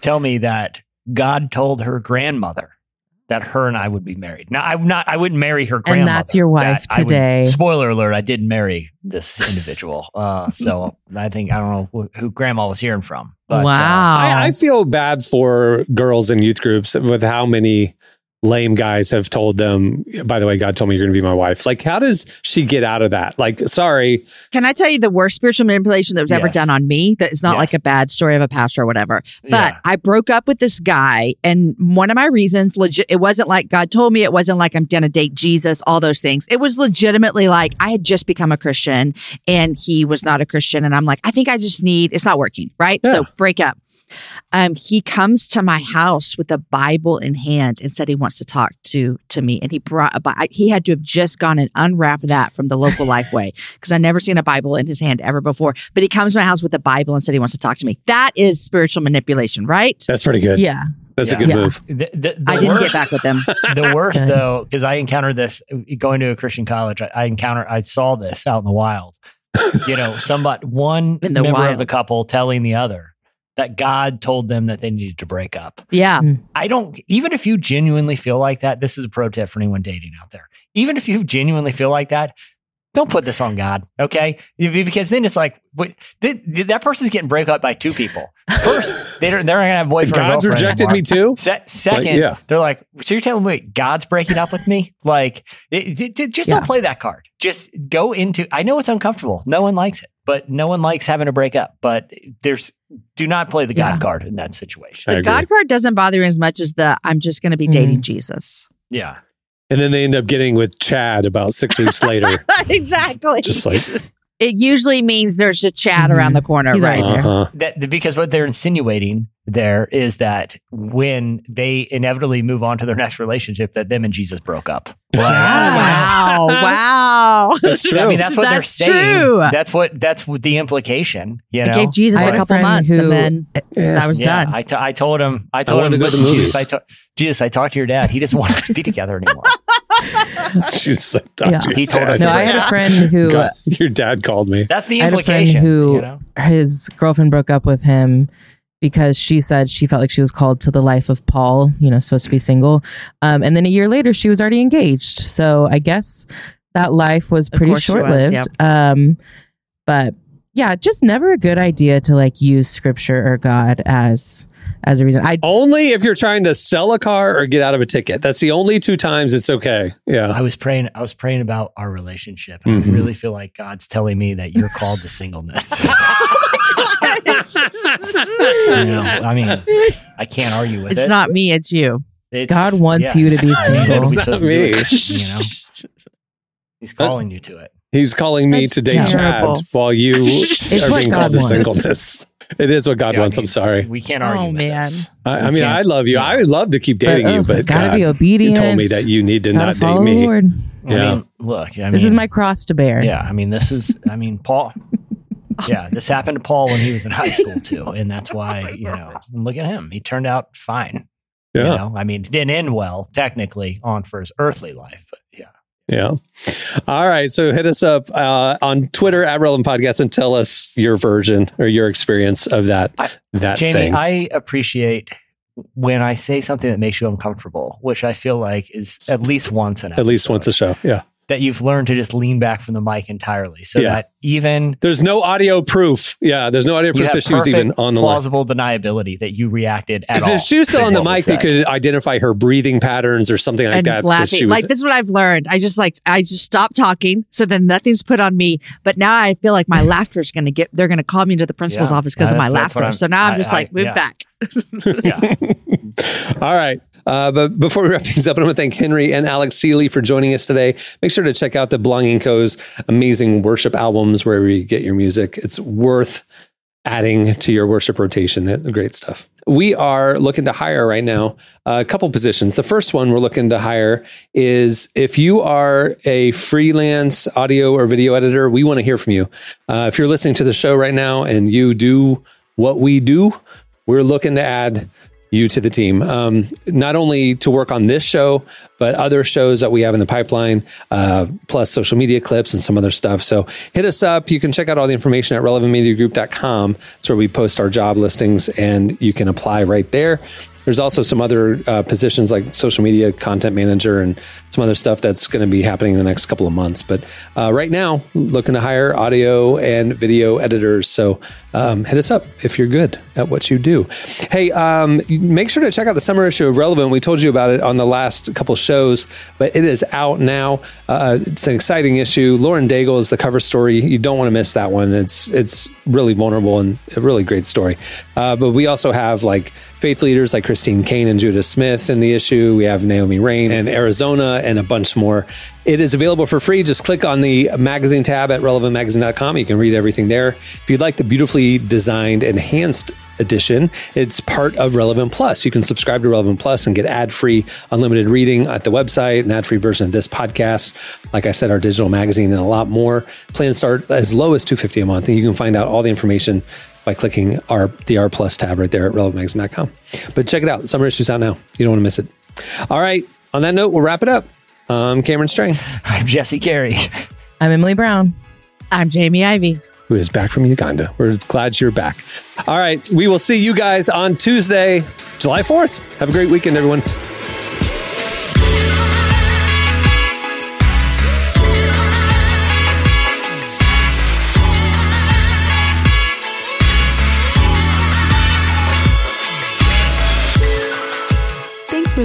tell me that God told her grandmother that her and I would be married. Now, I'm not, I wouldn't marry her grandmother. And that's your wife that today. Would, spoiler alert, I did marry this individual. Uh, so I think, I don't know who grandma was hearing from. But, wow. Uh, I, I feel bad for girls in youth groups with how many lame guys have told them, by the way, God told me you're going to be my wife. Like, how does she get out of that? Like, sorry. Can I tell you the worst spiritual manipulation that was yes. ever done on me? That is not yes. like a bad story of a pastor or whatever. But yeah. I broke up with this guy. And one of my reasons, legit, it wasn't like God told me. It wasn't like I'm going to date Jesus, all those things. It was legitimately like I had just become a Christian and he was not a Christian. And I'm like, I think I just need, it's not working, right? Yeah. So break up. Um, he comes to my house with a Bible in hand and said he wants to talk to to me. And he brought a Bible. He had to have just gone and unwrapped that from the local Lifeway because I've never seen a Bible in his hand ever before. But he comes to my house with a Bible and said he wants to talk to me. That is spiritual manipulation, right? That's pretty good. Yeah. That's yeah. a good yeah. move. The, the, the I didn't worst, get back with them. The worst, though, because I encountered this going to a Christian college. I, I encountered, I saw this out in the wild. You know, somebody, one member wild. of the couple telling the other that God told them that they needed to break up. Yeah. I don't, even if you genuinely feel like that, this is a pro tip for anyone dating out there. Even if you genuinely feel like that, don't put this on God, okay? Because then it's like, wait, they, that person's getting break up by two people. First, they don't, they're not going to have a boyfriend or girlfriend rejected anymore. Me too? Se- second, like, yeah. they're like, so you're telling me God's breaking up with me? Like, it, it, it, just yeah. don't play that card. Just go into, I know it's uncomfortable. No one likes it. But no one likes having a breakup. But there's, do not play the God yeah. card in that situation. The God card doesn't bother me as much as the I'm just going to be dating mm-hmm. Jesus. Yeah. And then they end up getting with Chad about six weeks later. Exactly. Just like it usually means there's a Chad mm-hmm. around the corner. He's right uh-huh. there. That, because what they're insinuating there is that when they inevitably move on to their next relationship, that them and Jesus broke up. Wow. Wow. Wow. That's true. I mean, that's what that's they're saying. True. That's what, that's what the implication, you know? It gave Jesus I a couple a months who, and then yeah, that was yeah, done. I, t- I told him, I told I him, to listen, to Jesus, I to- Jesus, I talked to your dad. He doesn't want us to be together anymore. Jesus, I talked yeah. to your he told dad. us. No, I had a friend who... God, your dad called me. That's the implication. I had a friend who, you know? His girlfriend broke up with him because she said she felt like she was called to the life of Paul, you know, supposed to be single. Um, and then a year later, she was already engaged. So I guess that life was pretty short-lived. Was, yep. um, but yeah, just never a good idea to like use scripture or God as as a reason. I only if you're trying to sell a car or get out of a ticket. That's the only two times it's okay. Yeah. I was praying I was praying about our relationship. And mm-hmm. I really feel like God's telling me that you're called to singleness. You know, I mean, I can't argue with it's it. It's not me, it's you. It's, God wants yeah. you to be single. It's not me. It, you know? He's calling you to it. He's calling me That's to date terrible. Chad while you are being called to singleness. It is what God yeah, wants. I mean, I'm sorry. We can't argue oh, with man. This. I, I mean, I love you. Yeah. I would love to keep dating but, oh, you, but gotta God be obedient. You told me that you need to gotta not date me. Lord. Yeah. I mean, look, I mean, this is my cross to bear. Yeah. I mean, this is, I mean, Paul. Yeah, this happened to Paul when he was in high school too, and that's why, you know, look at him. He turned out fine. Yeah. You know, I mean, it didn't end well technically on for his earthly life, but yeah. Yeah. All right. So hit us up uh, on Twitter at Relevant Podcast and tell us your version or your experience of that. I, that Jamie, thing. I appreciate when I say something that makes you uncomfortable, which I feel like is at least once an episode. At least once a show. Yeah. That you've learned to just lean back from the mic entirely, so yeah. that even there's no audio proof. Yeah, there's no audio proof that she was even on the plausible line. Deniability that you reacted at all. Because if she was still on the mic, they could identify her breathing patterns or something like and that. Laughing. That she was, like this is what I've learned. I just like I just stop talking, so then nothing's put on me. But now I feel like my laughter is going to get. They're going to call me into the principal's yeah, office because of my laughter. So now I, I'm just I, like move yeah. back. Yeah. All right. Uh, but before we wrap things up, I want to thank Henry and Alex Seeley for joining us today. Make sure to check out the Belonging Co's amazing worship albums wherever you get your music. It's worth adding to your worship rotation. That's great stuff. We are looking to hire right now a couple positions. The first one we're looking to hire is if you are a freelance audio or video editor, we want to hear from you. Uh, if you're listening to the show right now and you do what we do, we're looking to add you to the team, um, not only to work on this show, but other shows that we have in the pipeline, uh, plus social media clips and some other stuff. So hit us up. You can check out all the information at relevant media group dot com. It's where we post our job listings and you can apply right there. There's also some other uh, positions like social media content manager and some other stuff that's going to be happening in the next couple of months. But uh, right now, looking to hire audio and video editors. So um, hit us up if you're good at what you do. Hey, um, make sure to check out the summer issue of Relevant. We told you about it on the last couple shows, but it is out now. Uh, it's an exciting issue. Lauren Daigle is the cover story. You don't want to miss that one. It's it's really vulnerable and a really great story. Uh, but we also have like faith leaders like Christine Kane and Judah Smith in the issue. We have Naomi Rain and Arizona and a bunch more. It is available for free. Just click on the magazine tab at relevant magazine dot com. You can read everything there. If you'd like the beautifully designed enhanced edition, it's part of Relevant Plus. You can subscribe to Relevant Plus and get ad-free unlimited reading at the website, an ad-free version of this podcast, like I said, our digital magazine, and a lot more. Plans start as low as two hundred fifty dollars a month, and you can find out all the information by clicking our the R Plus tab right there at relevant magazine dot com. But check it out. Summer issue's out now. You don't want to miss it. All right. On that note, we'll wrap it up. I'm Cameron Strang. I'm Jesse Carey. I'm Emily Brown. I'm Jamie Ivey. Who is back from Uganda. We're glad you're back. All right. We will see you guys on Tuesday, July fourth. Have a great weekend, everyone. Thanks for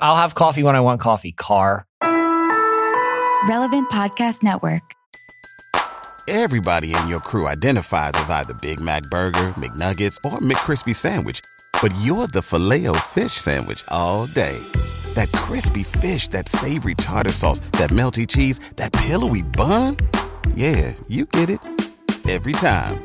I'll have coffee when I want coffee. Car. Relevant Podcast Network. Everybody in your crew identifies as either Big Mac Burger, McNuggets, or McCrispy Sandwich. But you're the Filet-O-Fish Sandwich all day. That crispy fish, that savory tartar sauce, that melty cheese, that pillowy bun. Yeah, you get it. Every time.